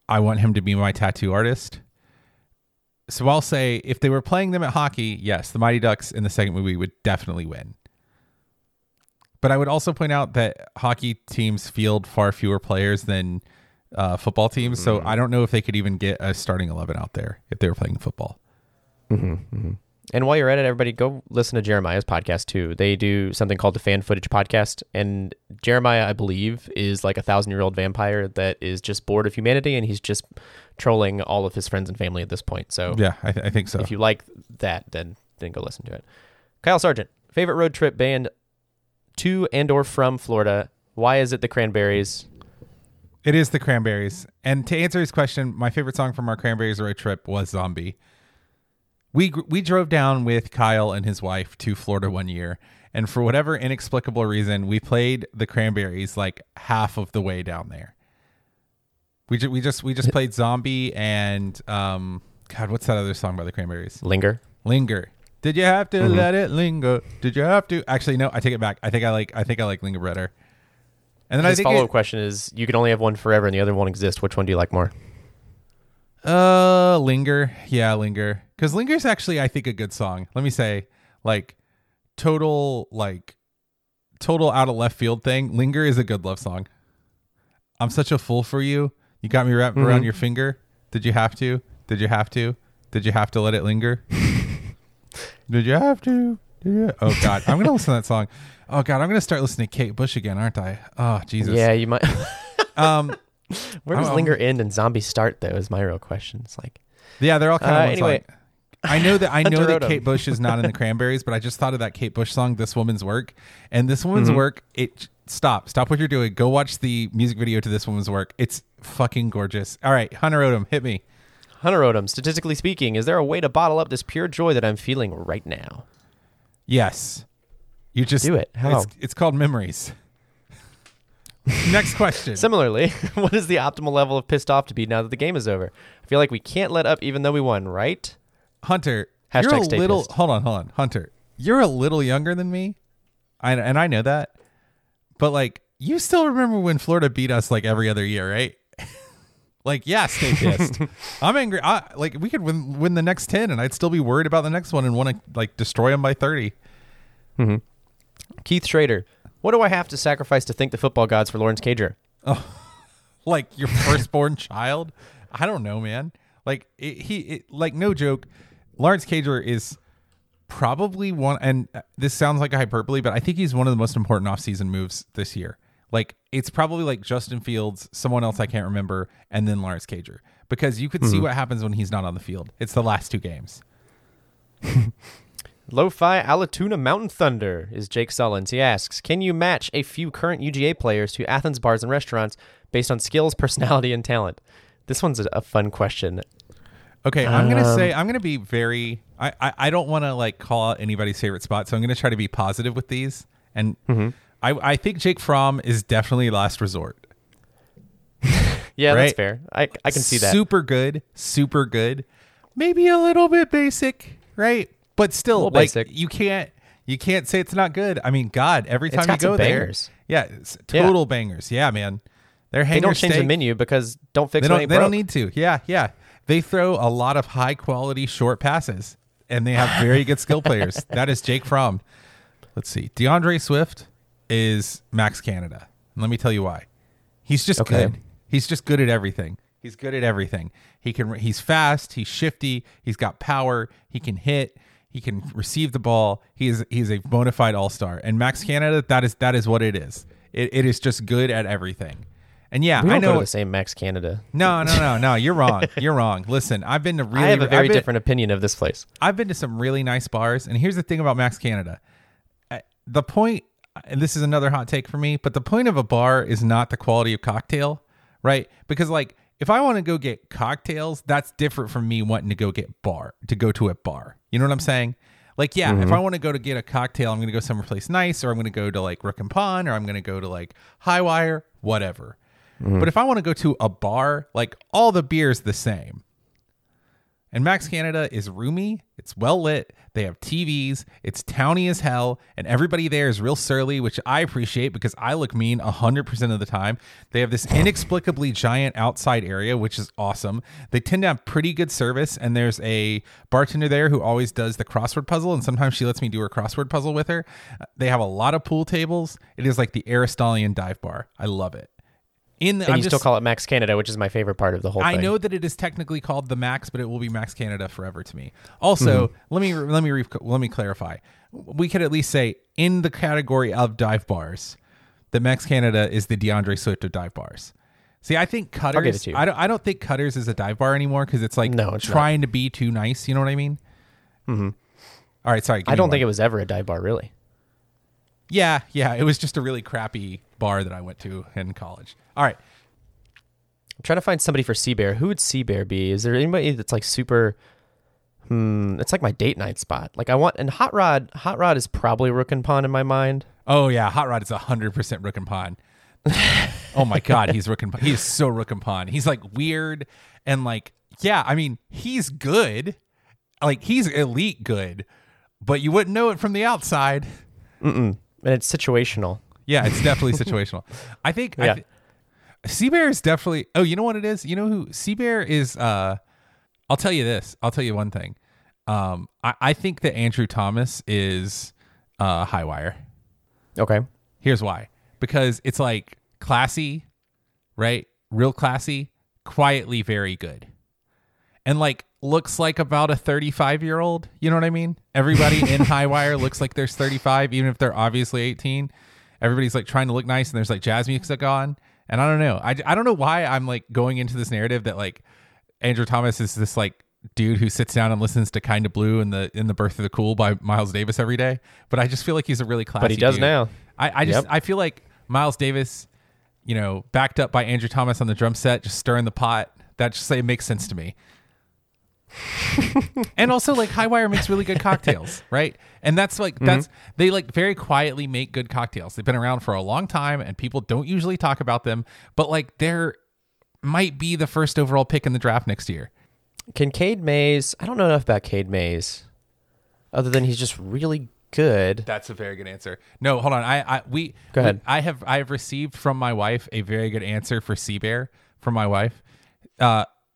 I want him to be my tattoo artist. So I'll say, if they were playing them at hockey, yes, the Mighty Ducks in the second movie would definitely win. But I would also point out that hockey teams field far fewer players than football teams. Mm-hmm. So I don't know if they could even get a starting 11 out there if they were playing football. Mm-hmm, mm-hmm. And while you're at it, everybody, go listen to Jeremiah's podcast too. They do something called the Fan Footage Podcast. And Jeremiah, I believe, is like a 1,000-year-old vampire that is just bored of humanity. And he's just trolling all of his friends and family at this point. So yeah, I think so. If you like that, then go listen to it. Kyle Sargent, favorite road trip band to and or from Florida. Why is it the Cranberries? It is the Cranberries. And to answer his question, my favorite song from our Cranberries road trip was Zombie. We drove down with Kyle and his wife to Florida one year, and for whatever inexplicable reason, we played the Cranberries like half of the way down there. We just played Zombie and God, what's that other song by the Cranberries? Linger. Did you have to let it linger? Did you have to? Actually, no, I take it back. I think I like Linger better. And then his follow-up question is: you can only have one forever, and the other won't exist. Which one do you like more? Linger. Yeah, Linger. Because Linger's actually, I think, a good song. Let me say, total out of left field thing. Linger is a good love song. I'm such a fool for you. You got me wrapped around your finger. Did you have to? Did you have to? Did you have to let it linger? Did you have to? Yeah. Oh God, I'm gonna listen to that song. Oh God, I'm gonna start listening to Kate Bush again, aren't I? Oh Jesus. Yeah, you might. Where does Linger end and Zombie start though? Is my real question. It's like, yeah, they're all kind of anyway. Song. I know that Kate Bush is not in the Cranberries, but I just thought of that Kate Bush song, "This Woman's Work," and "This Woman's Work." It stop what you're doing. Go watch the music video to "This Woman's Work." It's fucking gorgeous. All right, Hunter Odom, hit me. Hunter Odom, statistically speaking, is there a way to bottle up this pure joy that I'm feeling right now? Yes. You just do it. How? It's called memories. Next question. Similarly, what is the optimal level of pissed off to be now that the game is over? I feel like we can't let up even though we won, right? Hunter, you're a little... Pissed. Hold on. Hunter, you're a little younger than me, and I know that, but you still remember when Florida beat us every other year, right? Yeah, stay pissed. I'm angry. We could win the next 10, and I'd still be worried about the next one and want to destroy them by 30. Mm-hmm. Keith Schrader, what do I have to sacrifice to thank the football gods for Lawrence Cager? Oh, your firstborn child? I don't know, man. No joke. Lawrence Cager is probably one, and this sounds like a hyperbole, but I think he's one of the most important offseason moves this year. It's probably Justin Fields, someone else I can't remember, and then Lawrence Cager. Because you could see what happens when he's not on the field. It's the last two games. Lo-Fi Alatoona Mountain Thunder is Jake Sullins. He asks, can you match a few current UGA players to Athens bars and restaurants based on skills, personality, and talent? This one's a fun question. Okay, I'm going to say, I'm going to be very, I don't want to call out anybody's favorite spot, so I'm going to try to be positive with these. And... Mm-hmm. I think Jake Fromm is definitely last resort. Yeah, right? That's fair. I can see that. Super good. Maybe a little bit basic, right? But still, basic. You can't say it's not good. I mean, God, every time you go there, bangers. Yeah, total bangers. Yeah, man. They don't change the menu because don't fix what ain't broke. They don't need to. Yeah. They throw a lot of high quality short passes, and they have very good skill players. That is Jake Fromm. Let's see, DeAndre Swift is Max Canada. And let me tell you why. He's just good. He's just good at everything. He's fast, he's shifty, he's got power, he can hit, he can receive the ball. He's a bona fide all-star. And Max Canada, that is what it is. It is just good at everything. And yeah, I know the same Max Canada. No, you're wrong. Listen, I have a very different opinion of this place. I've been to some really nice bars, and here's the thing about Max Canada. The point, and this is another hot take for me, but the point of a bar is not the quality of cocktail, right? Because if I want to go get cocktails, that's different from me wanting to go get to a bar. You know what I'm saying? If I want to go to get a cocktail, I'm going to go someplace nice, or I'm going to go to Rook and Pond, or I'm going to go to Highwire, whatever. Mm-hmm. But if I want to go to a bar, all the beer's the same. And Max Canada is roomy. It's well lit. They have TVs. It's towny as hell. And everybody there is real surly, which I appreciate because I look mean 100% of the time. They have this inexplicably giant outside area, which is awesome. They tend to have pretty good service. And there's a bartender there who always does the crossword puzzle. And sometimes she lets me do her crossword puzzle with her. They have a lot of pool tables. It is like the Aristotelian dive bar. I love it. Still call it Max Canada, which is my favorite part of the whole thing. I know that it is technically called the Max, but it will be Max Canada forever to me. Also, let me clarify. We could at least say in the category of dive bars, that Max Canada is the DeAndre Swift of dive bars. See, I think Cutters. I don't think Cutters is a dive bar anymore because it's like it's trying to be too nice. You know what I mean? Mm-hmm. All right, sorry. I don't think it was ever a dive bar, really. Yeah. It was just a really crappy bar that I went to in college. All right. I'm trying to find somebody for Sea Bear. Who would Sea Bear be? Is there anybody that's like super... it's like my date night spot. Like I want... And Hot Rod is probably Rook and Pond in my mind. Oh, yeah. Hot Rod is 100% Rook and Pond. Oh, my God. He's Rook and Pond. He is so Rook and Pond. He's like weird and like... Yeah, I mean, he's good. Like he's elite good. But you wouldn't know it from the outside. Mm-mm. And it's situational. Yeah, it's definitely situational. I think... Yeah. Sea Bear is definitely... Oh, you know what it is? You know who... Sea Bear is... I'll tell you this. I'll tell you one thing. I think that Andrew Thomas is Highwire. Okay. Here's why. Because it's like classy, right? Real classy, quietly very good. And like looks like about a 35-year-old. You know what I mean? Everybody in Highwire looks like there's 35, even if they're obviously 18. Everybody's like trying to look nice and there's like jazz music on. And I don't know. I don't know why I'm like going into this narrative that like Andrew Thomas is this like dude who sits down and listens to Kind of Blue and in the Birth of the Cool by Miles Davis every day. But I just feel like he's a really classy dude. But he does now. I feel like Miles Davis, you know, backed up by Andrew Thomas on the drum set, just stirring the pot. That just like makes sense to me. And also like Highwire makes really good cocktails, right? And that's like they like very quietly make good cocktails. They've been around for a long time and people don't usually talk about them, but like they're might be the first overall pick in the draft next year. Cade Mays, I don't know enough about Cade Mays other than he's just really good. That's a very good answer. No, hold on. Go ahead. I have received from my wife a very good answer for Sea Bear from my wife.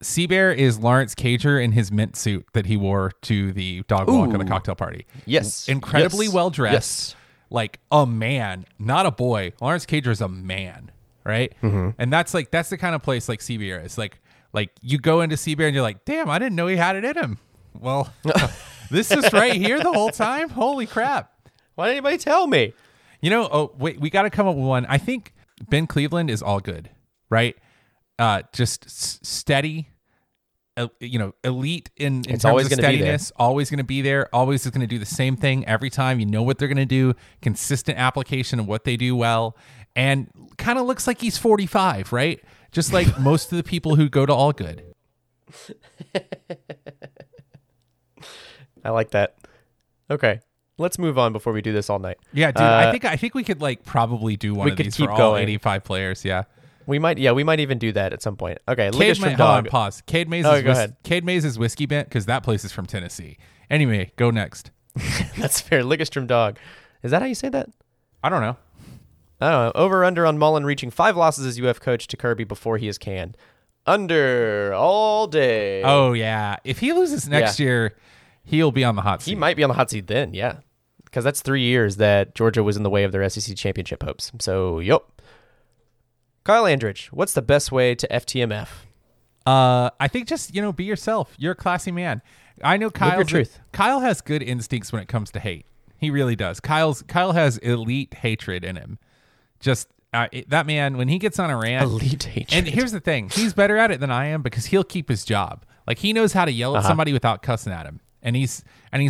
Sea Bear is Lawrence Cager in his mint suit that he wore to the dog walk on the cocktail party. Yes. Incredibly well dressed. Yes. Like a man, not a boy. Lawrence Cager is a man, right? Mm-hmm. And that's the kind of place like Sea Bear is. Like you go into Sea Bear and you're like, damn, I didn't know he had it in him. Well, this is right here the whole time. Holy crap. Why didn't anybody tell me? You know, oh wait, we got to come up with one. I think Ben Cleveland is all good, right? Just steady, you know, elite in terms of steadiness, always going to be there, always is going to do the same thing every time. You know what they're going to do, consistent application of what they do well, and kind of looks like he's 45, right? Just like most of the people who go to All Good. I like that. Okay. Let's move on before we do this all night. Yeah, dude, I think we could like probably do one of these for all 85 players, yeah. We might even do that at some point. Okay, Cade Mays. Pause. Cade Mays is whiskey bent because that place is from Tennessee. Anyway, go next. That's fair. Ligastrom Dog. Is that how you say that? I don't know. Over under on Mullen reaching 5 losses as UF coach to Kirby before he is canned. Under all day. Oh yeah. If he loses next year, he'll be on the hot seat. He might be on the hot seat then. Yeah, because that's 3 years that Georgia was in the way of their SEC championship hopes. So yup. Kyle Andrich, what's the best way to FTMF? I think just, you know, be yourself. You're a classy man. I know Kyle has good instincts when it comes to hate. He really does. Kyle has elite hatred in him. Just that man, when he gets on a rant. Elite hatred. And here's the thing. He's better at it than I am because he'll keep his job. Like he knows how to yell at somebody without cussing at him. And he's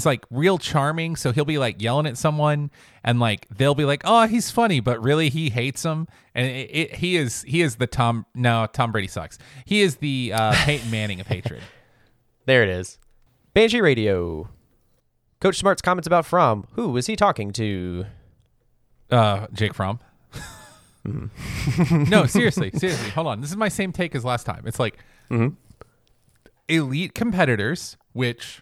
like real charming. So he'll be like yelling at someone and like they'll be like, oh, he's funny. But really, he hates him. And he is the Tom Brady sucks. He is the Peyton Manning of hatred. There it is. Banshee Radio. Coach Smart's comments about Fromm. Who was he talking to? Jake Fromm. No, seriously. Hold on. This is my same take as last time. It's like elite competitors, which...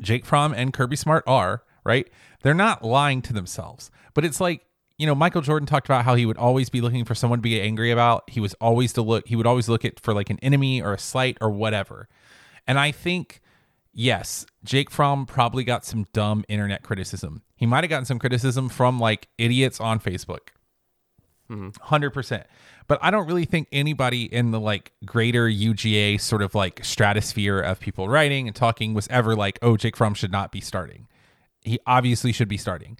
Jake Fromm and Kirby Smart are, right? They're not lying to themselves. But it's like, you know, Michael Jordan talked about how he would always be looking for someone to be angry about. He would always look at for like an enemy or a slight or whatever. And I think, yes, Jake Fromm probably got some dumb internet criticism. He might have gotten some criticism from like idiots on Facebook. 100%. But I don't really think anybody in the like greater UGA sort of like stratosphere of people writing and talking was ever like, oh, Jake Fromm should not be starting. He obviously should be starting.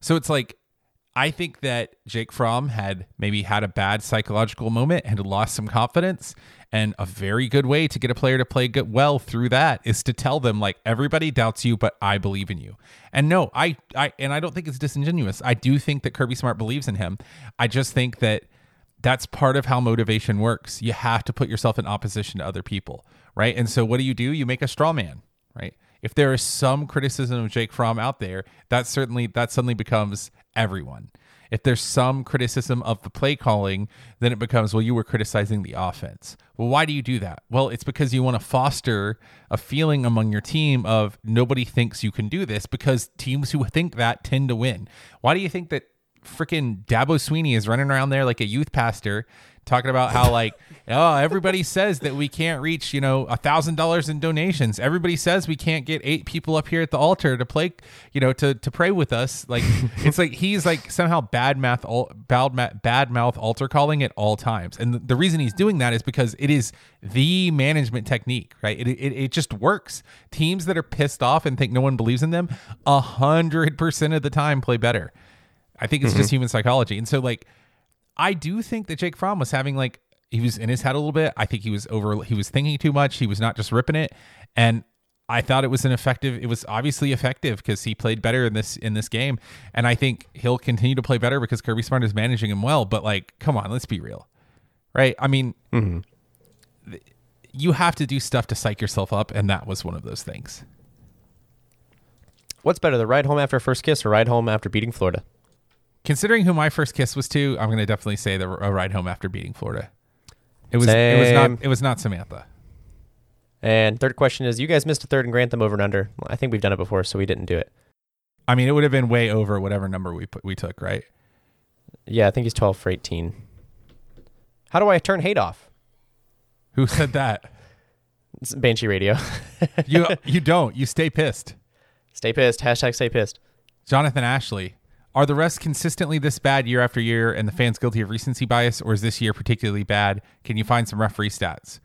So it's like, I think that Jake Fromm had maybe had a bad psychological moment and lost some confidence. And a very good way to get a player to play good well through that is to tell them like, everybody doubts you, but I believe in you. And no, I don't think it's disingenuous. I do think that Kirby Smart believes in him. I just think that that's part of how motivation works. You have to put yourself in opposition to other people, right? And so what do? You make a straw man, right? If there is some criticism of Jake Fromm out there, that suddenly becomes everyone. If there's some criticism of the play calling, then it becomes, well, you were criticizing the offense. Well, why do you do that? Well, it's because you want to foster a feeling among your team of nobody thinks you can do this, because teams who think that tend to win. Why do you think that freaking Dabo Sweeney is running around there like a youth pastor talking about how like, oh, everybody says that we can't reach, you know, $1,000 in donations. Everybody says we can't get 8 people up here at the altar to play, you know, to pray with us. Like, it's like, he's like somehow bad mouth altar calling at all times. And the reason he's doing that is because it is the management technique, right? It just works. Teams that are pissed off and think no one believes in them 100% of the time play better. I think it's just human psychology. And so like, I do think that Jake Fromm was having like, he was in his head a little bit. I think he was thinking too much. He was not just ripping it. And I thought it was obviously effective because he played better in this game. And I think he'll continue to play better because Kirby Smart is managing him well. But like, come on, let's be real. Right. I mean, you have to do stuff to psych yourself up. And that was one of those things. What's better, the ride home after first kiss or ride home after beating Florida? Considering who my first kiss was to, I'm going to definitely say a ride home after beating Florida. It was not Samantha. And third question is, you guys missed a third and Grantham over and under. Well, I think we've done it before, so we didn't do it. I mean, it would have been way over whatever number we took, right? Yeah, I think he's 12 for 18. How do I turn hate off? Who said that? It's Banshee Radio. You don't. You stay pissed. Stay pissed. # stay pissed. Jonathan Ashley. Are the refs consistently this bad year after year and the fans guilty of recency bias, or is this year particularly bad? Can you find some referee stats?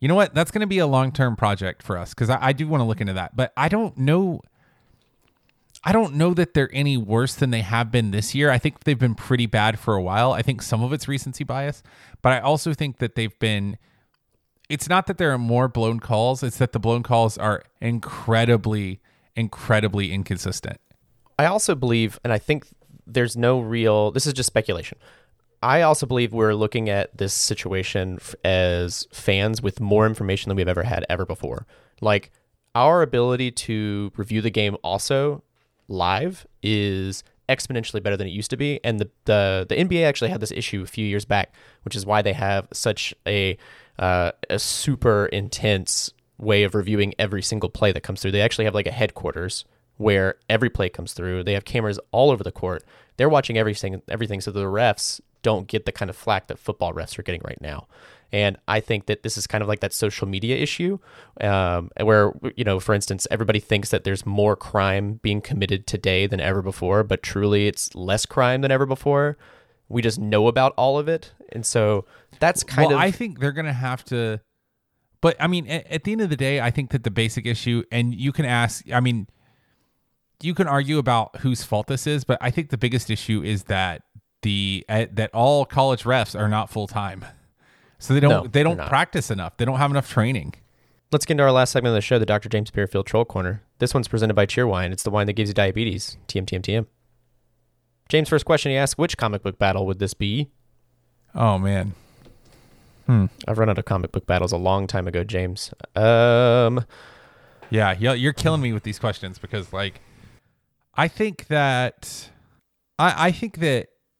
You know what? That's going to be a long-term project for us because I do want to look into that. But I don't know that they're any worse than they have been this year. I think they've been pretty bad for a while. I think some of it's recency bias, but I also think that they've been... It's not that there are more blown calls. It's that the blown calls are incredibly, incredibly inconsistent. I also believe, and I think there's no real, this is just speculation. I also believe we're looking at this situation as fans with more information than we've ever had ever before. Like, our ability to review the game also live is exponentially better than it used to be. And the NBA actually had this issue a few years back, which is why they have such a super intense way of reviewing every single play that comes through. They actually have like a headquarters where every play comes through. They have cameras all over the court. They're watching everything, so the refs don't get the kind of flack that football refs are getting right now. And I think that this is kind of like that social media issue where, you know, for instance, everybody thinks that there's more crime being committed today than ever before, but truly it's less crime than ever before. We just know about all of it. And so that's kind of... I think they're going to have to... But, I mean, at the end of the day, I think that the basic issue, and you can ask... I mean... You can argue about whose fault this is, but I think the biggest issue is that that all college refs are not full time, so they don't practice enough. They don't have enough training. Let's get into our last segment of the show, the Dr. James Beerfield Troll Corner. This one's presented by Cheerwine. It's the wine that gives you diabetes. TM TM TM. James' first question he asked: which comic book battle would this be? Oh man, I've run out of comic book battles a long time ago, James. Yeah, you're killing me with these questions because like. I think that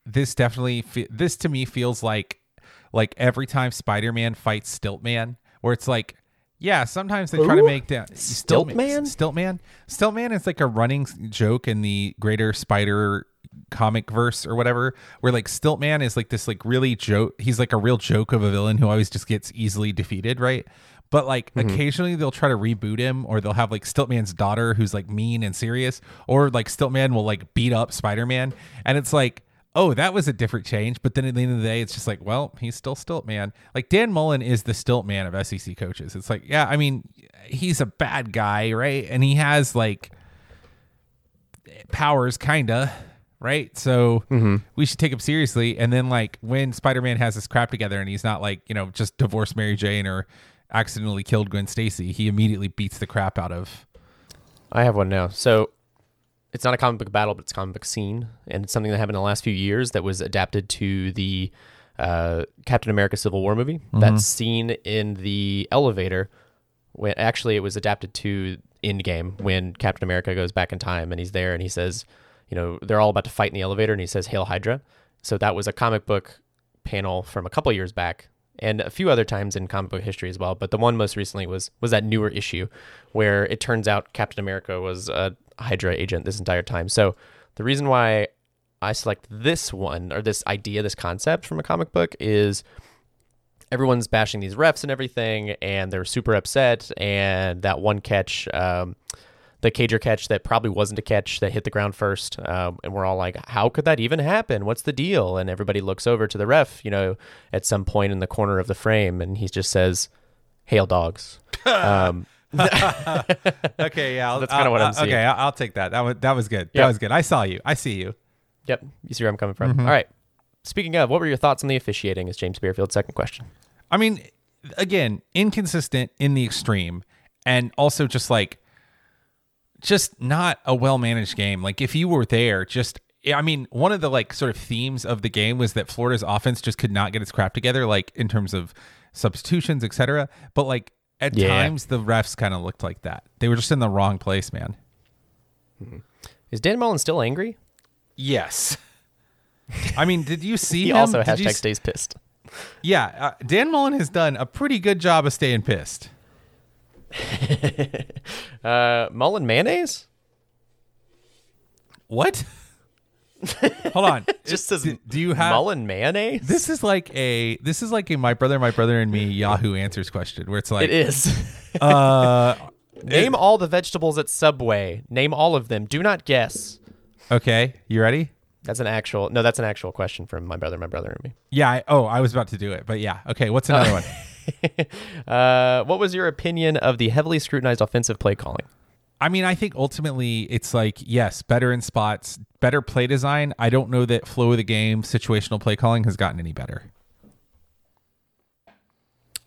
this definitely this to me feels like every time Spider-Man fights Stiltman, where it's like Yeah, sometimes they try to make that Stilt Man is like a running joke in the greater spider comic verse or whatever, where like Stilt Man is like this like really joke. He's like a real joke of a villain who always just gets easily defeated, right? But like occasionally they'll try to reboot him, or they'll have like Stiltman's daughter who's like mean and serious, or like Stiltman will like beat up Spider-Man, and it's like, oh, that was a different change. But then at the end of the day, it's just like, well, he's still Stiltman. Like Dan Mullen is the Stiltman of SEC coaches. It's like, yeah, I mean, he's a bad guy, right? And he has like powers, kinda, right? So we should take him seriously. And then like when Spider-Man has his crap together and he's not like, you know, just divorced Mary Jane or accidentally killed Gwen Stacy, he immediately beats the crap out of. I have one now. So it's not a comic book battle, but it's a comic book scene, and it's something that happened in the last few years that was adapted to the Captain America Civil War movie. That scene in the elevator, when actually it was adapted to Endgame, when Captain America goes back in time and he's there and he says, you know, they're all about to fight in the elevator, and he says, "Hail Hydra." So that was a comic book panel from a couple years back, and a few other times in comic book history as well. But the one most recently was that newer issue where it turns out Captain America was a Hydra agent this entire time. So the reason why I select this one, or this idea, this concept from a comic book, is everyone's bashing these refs and everything, and they're super upset. And that one catch, the Cager catch that probably wasn't a catch, that hit the ground first. And we're all like, how could that even happen? What's the deal? And everybody looks over to the ref, you know, at some point in the corner of the frame, and he just says, "Hail dogs." Okay, yeah, that's kind of what I'm seeing. Okay, I'll take that. That was good. Yep. That was good. I saw you. I see you. Yep, you see where I'm coming from. All right. Speaking of, what were your thoughts on the officiating? Is James Beerfield's second question? I mean, again, inconsistent in the extreme, and also just like, just not a well managed game. Like if you were there, just, I mean, one of the like sort of themes of the game was that Florida's offense just could not get its crap together, like in terms of substitutions, etc. But like, at times, the refs kind of looked like that. They were just in the wrong place, man. Is Dan Mullen still angry? Yes. I mean, did you see him? Also, # stays pissed. Yeah. Dan Mullen has done a pretty good job of staying pissed. Mullen mayonnaise? What? Hold on. Just says, do you have Mullen mayonnaise? This is like a My Brother and Me Yahoo Answers question, where it's like, it is. Name all the vegetables at Subway. Name all of them. Do not guess. Okay, you ready? That's an actual question from My Brother and Me. Yeah. I was about to do it, but yeah. Okay, what's another one? What was your opinion of the heavily scrutinized offensive play calling? I mean, I think ultimately it's like, yes, better in spots, better play design. I don't know that flow of the game, situational play calling has gotten any better.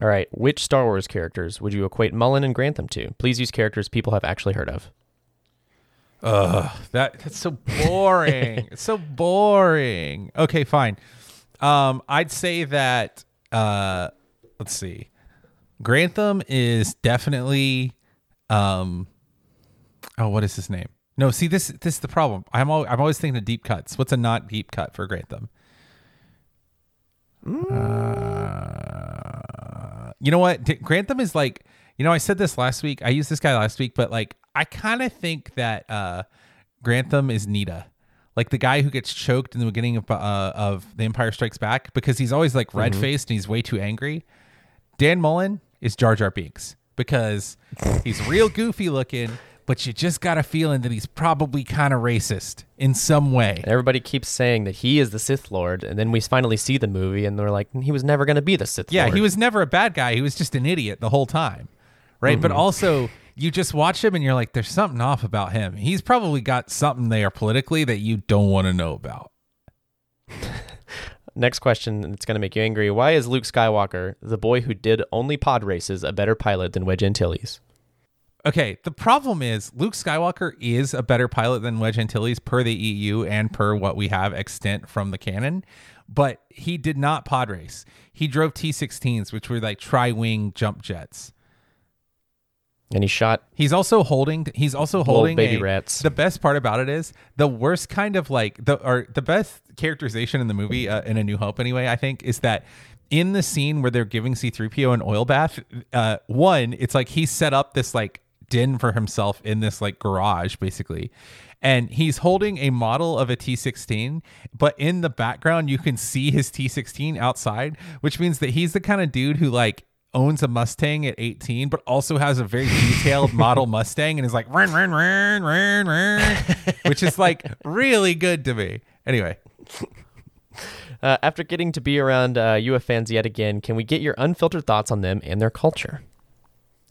All right. Which Star Wars characters would you equate Mullen and Grantham to? Please use characters people have actually heard of. That's so boring. It's so boring. Okay, fine. I'd say that, let's see. Grantham is definitely, what is his name? No, see, this is the problem. I'm always thinking of deep cuts. What's a not deep cut for Grantham? You know what? Grantham is like, you know, I said this last week. I used this guy last week, but like, I kind of think that Grantham is Nita, like the guy who gets choked in the beginning of The Empire Strikes Back, because he's always like red faced and he's way too angry. Dan Mullen is Jar Jar Binks, because he's real goofy looking, but you just got a feeling that he's probably kind of racist in some way. And everybody keeps saying that he is the Sith Lord, and then we finally see the movie, and they're like, he was never going to be the Sith Lord. Yeah, he was never a bad guy. He was just an idiot the whole time, right? But also, you just watch him, and you're like, there's something off about him. He's probably got something there politically that you don't want to know about. Next question, and it's going to make you angry. Why is Luke Skywalker, the boy who did only pod races, a better pilot than Wedge Antilles? Okay, the problem is Luke Skywalker is a better pilot than Wedge Antilles per the EU and per what we have extant from the canon, but he did not pod race. He drove T-16s, which were like tri-wing jump jets. And he shot. He's also holding baby rats. The best part about it is the worst kind of like the best characterization in the movie in A New Hope anyway, I think, is that in the scene where they're giving C-3PO an oil bath, one, it's like he set up this like den for himself in this like garage basically. And he's holding a model of a T-16, but in the background, you can see his T-16 outside, which means that he's the kind of dude who like owns a Mustang at 18, but also has a very detailed model Mustang and is like, run, run, run, run, run, which is like really good to me. Anyway. After getting to be around UF fans yet again, can we get your unfiltered thoughts on them and their culture?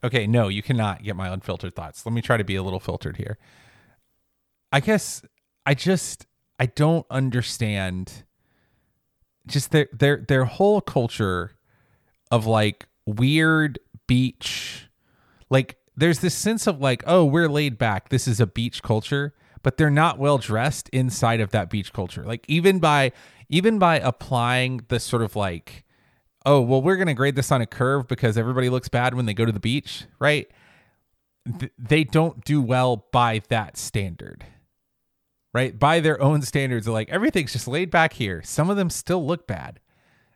Okay, no, you cannot get my unfiltered thoughts. Let me try to be a little filtered here. I guess I don't understand just their whole culture of like weird beach. Like there's this sense of like, oh, we're laid back. This is a beach culture, but they're not well dressed inside of that beach culture. Like even by applying the sort of like, oh, well, we're going to grade this on a curve because everybody looks bad when they go to the beach, right? They don't do well by that standard, right? By their own standards, they're like, everything's just laid back here. Some of them still look bad.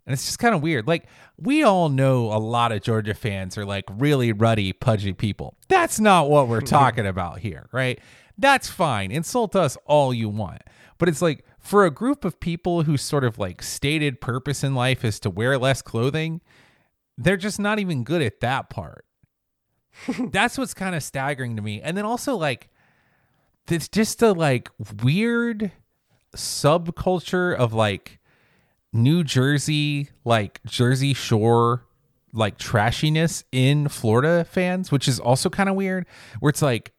And it's just kind of weird. Like, we all know a lot of Georgia fans are like really ruddy, pudgy people. That's not what we're talking about here, right? That's fine. Insult us all you want. But it's like, for a group of people whose sort of like stated purpose in life is to wear less clothing, they're just not even good at that part. That's what's kind of staggering to me. And then also like, it's just a like weird subculture of like New Jersey, like Jersey Shore, like trashiness in Florida fans, which is also kind of weird, where it's like,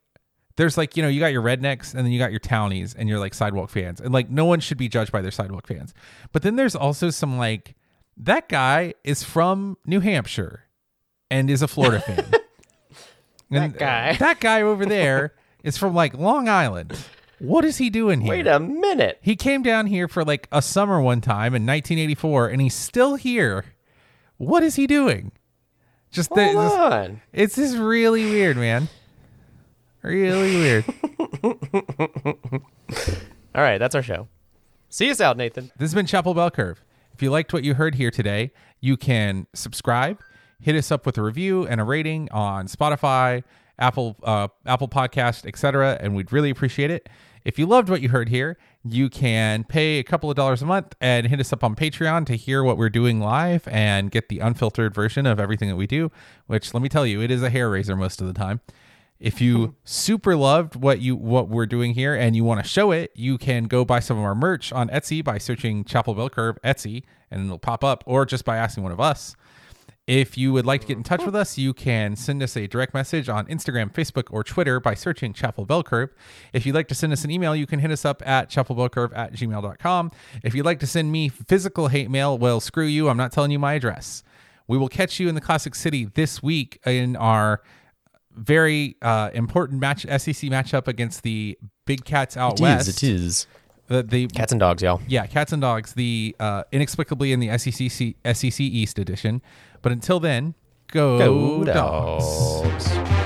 there's like, you know, you got your rednecks and then you got your townies and you're like sidewalk fans, and like no one should be judged by their sidewalk fans. But then there's also some like, that guy is from New Hampshire and is a Florida fan. And that guy over there is from like Long Island. What is he doing here? Wait a minute. He came down here for like a summer one time in 1984 and he's still here. What is he doing? Just Hold on. It's just really weird, man. Really weird. All right, that's our show. See us out, Nathan. This has been Chapel Bell Curve. If you liked what you heard here today, you can subscribe, hit us up with a review and a rating on Spotify, Apple Podcast, etc., and we'd really appreciate it. If you loved what you heard here, you can pay a couple of dollars a month and hit us up on Patreon to hear what we're doing live and get the unfiltered version of everything that we do, which, let me tell you, it is a hair raiser most of the time. If you super loved what we're doing here and you want to show it, you can go buy some of our merch on Etsy by searching Chapel Bell Curve Etsy, and it'll pop up, or just by asking one of us. If you would like to get in touch with us, you can send us a direct message on Instagram, Facebook, or Twitter by searching Chapel Bell Curve. If you'd like to send us an email, you can hit us up at chapelbellcurve@gmail.com. If you'd like to send me physical hate mail, well, screw you. I'm not telling you my address. We will catch you in the Classic City this week in our very important SEC matchup against the big cats out west. It is. The cats and dogs, y'all. Yeah, cats and dogs. The inexplicably in the SEC East edition. But until then, go dogs.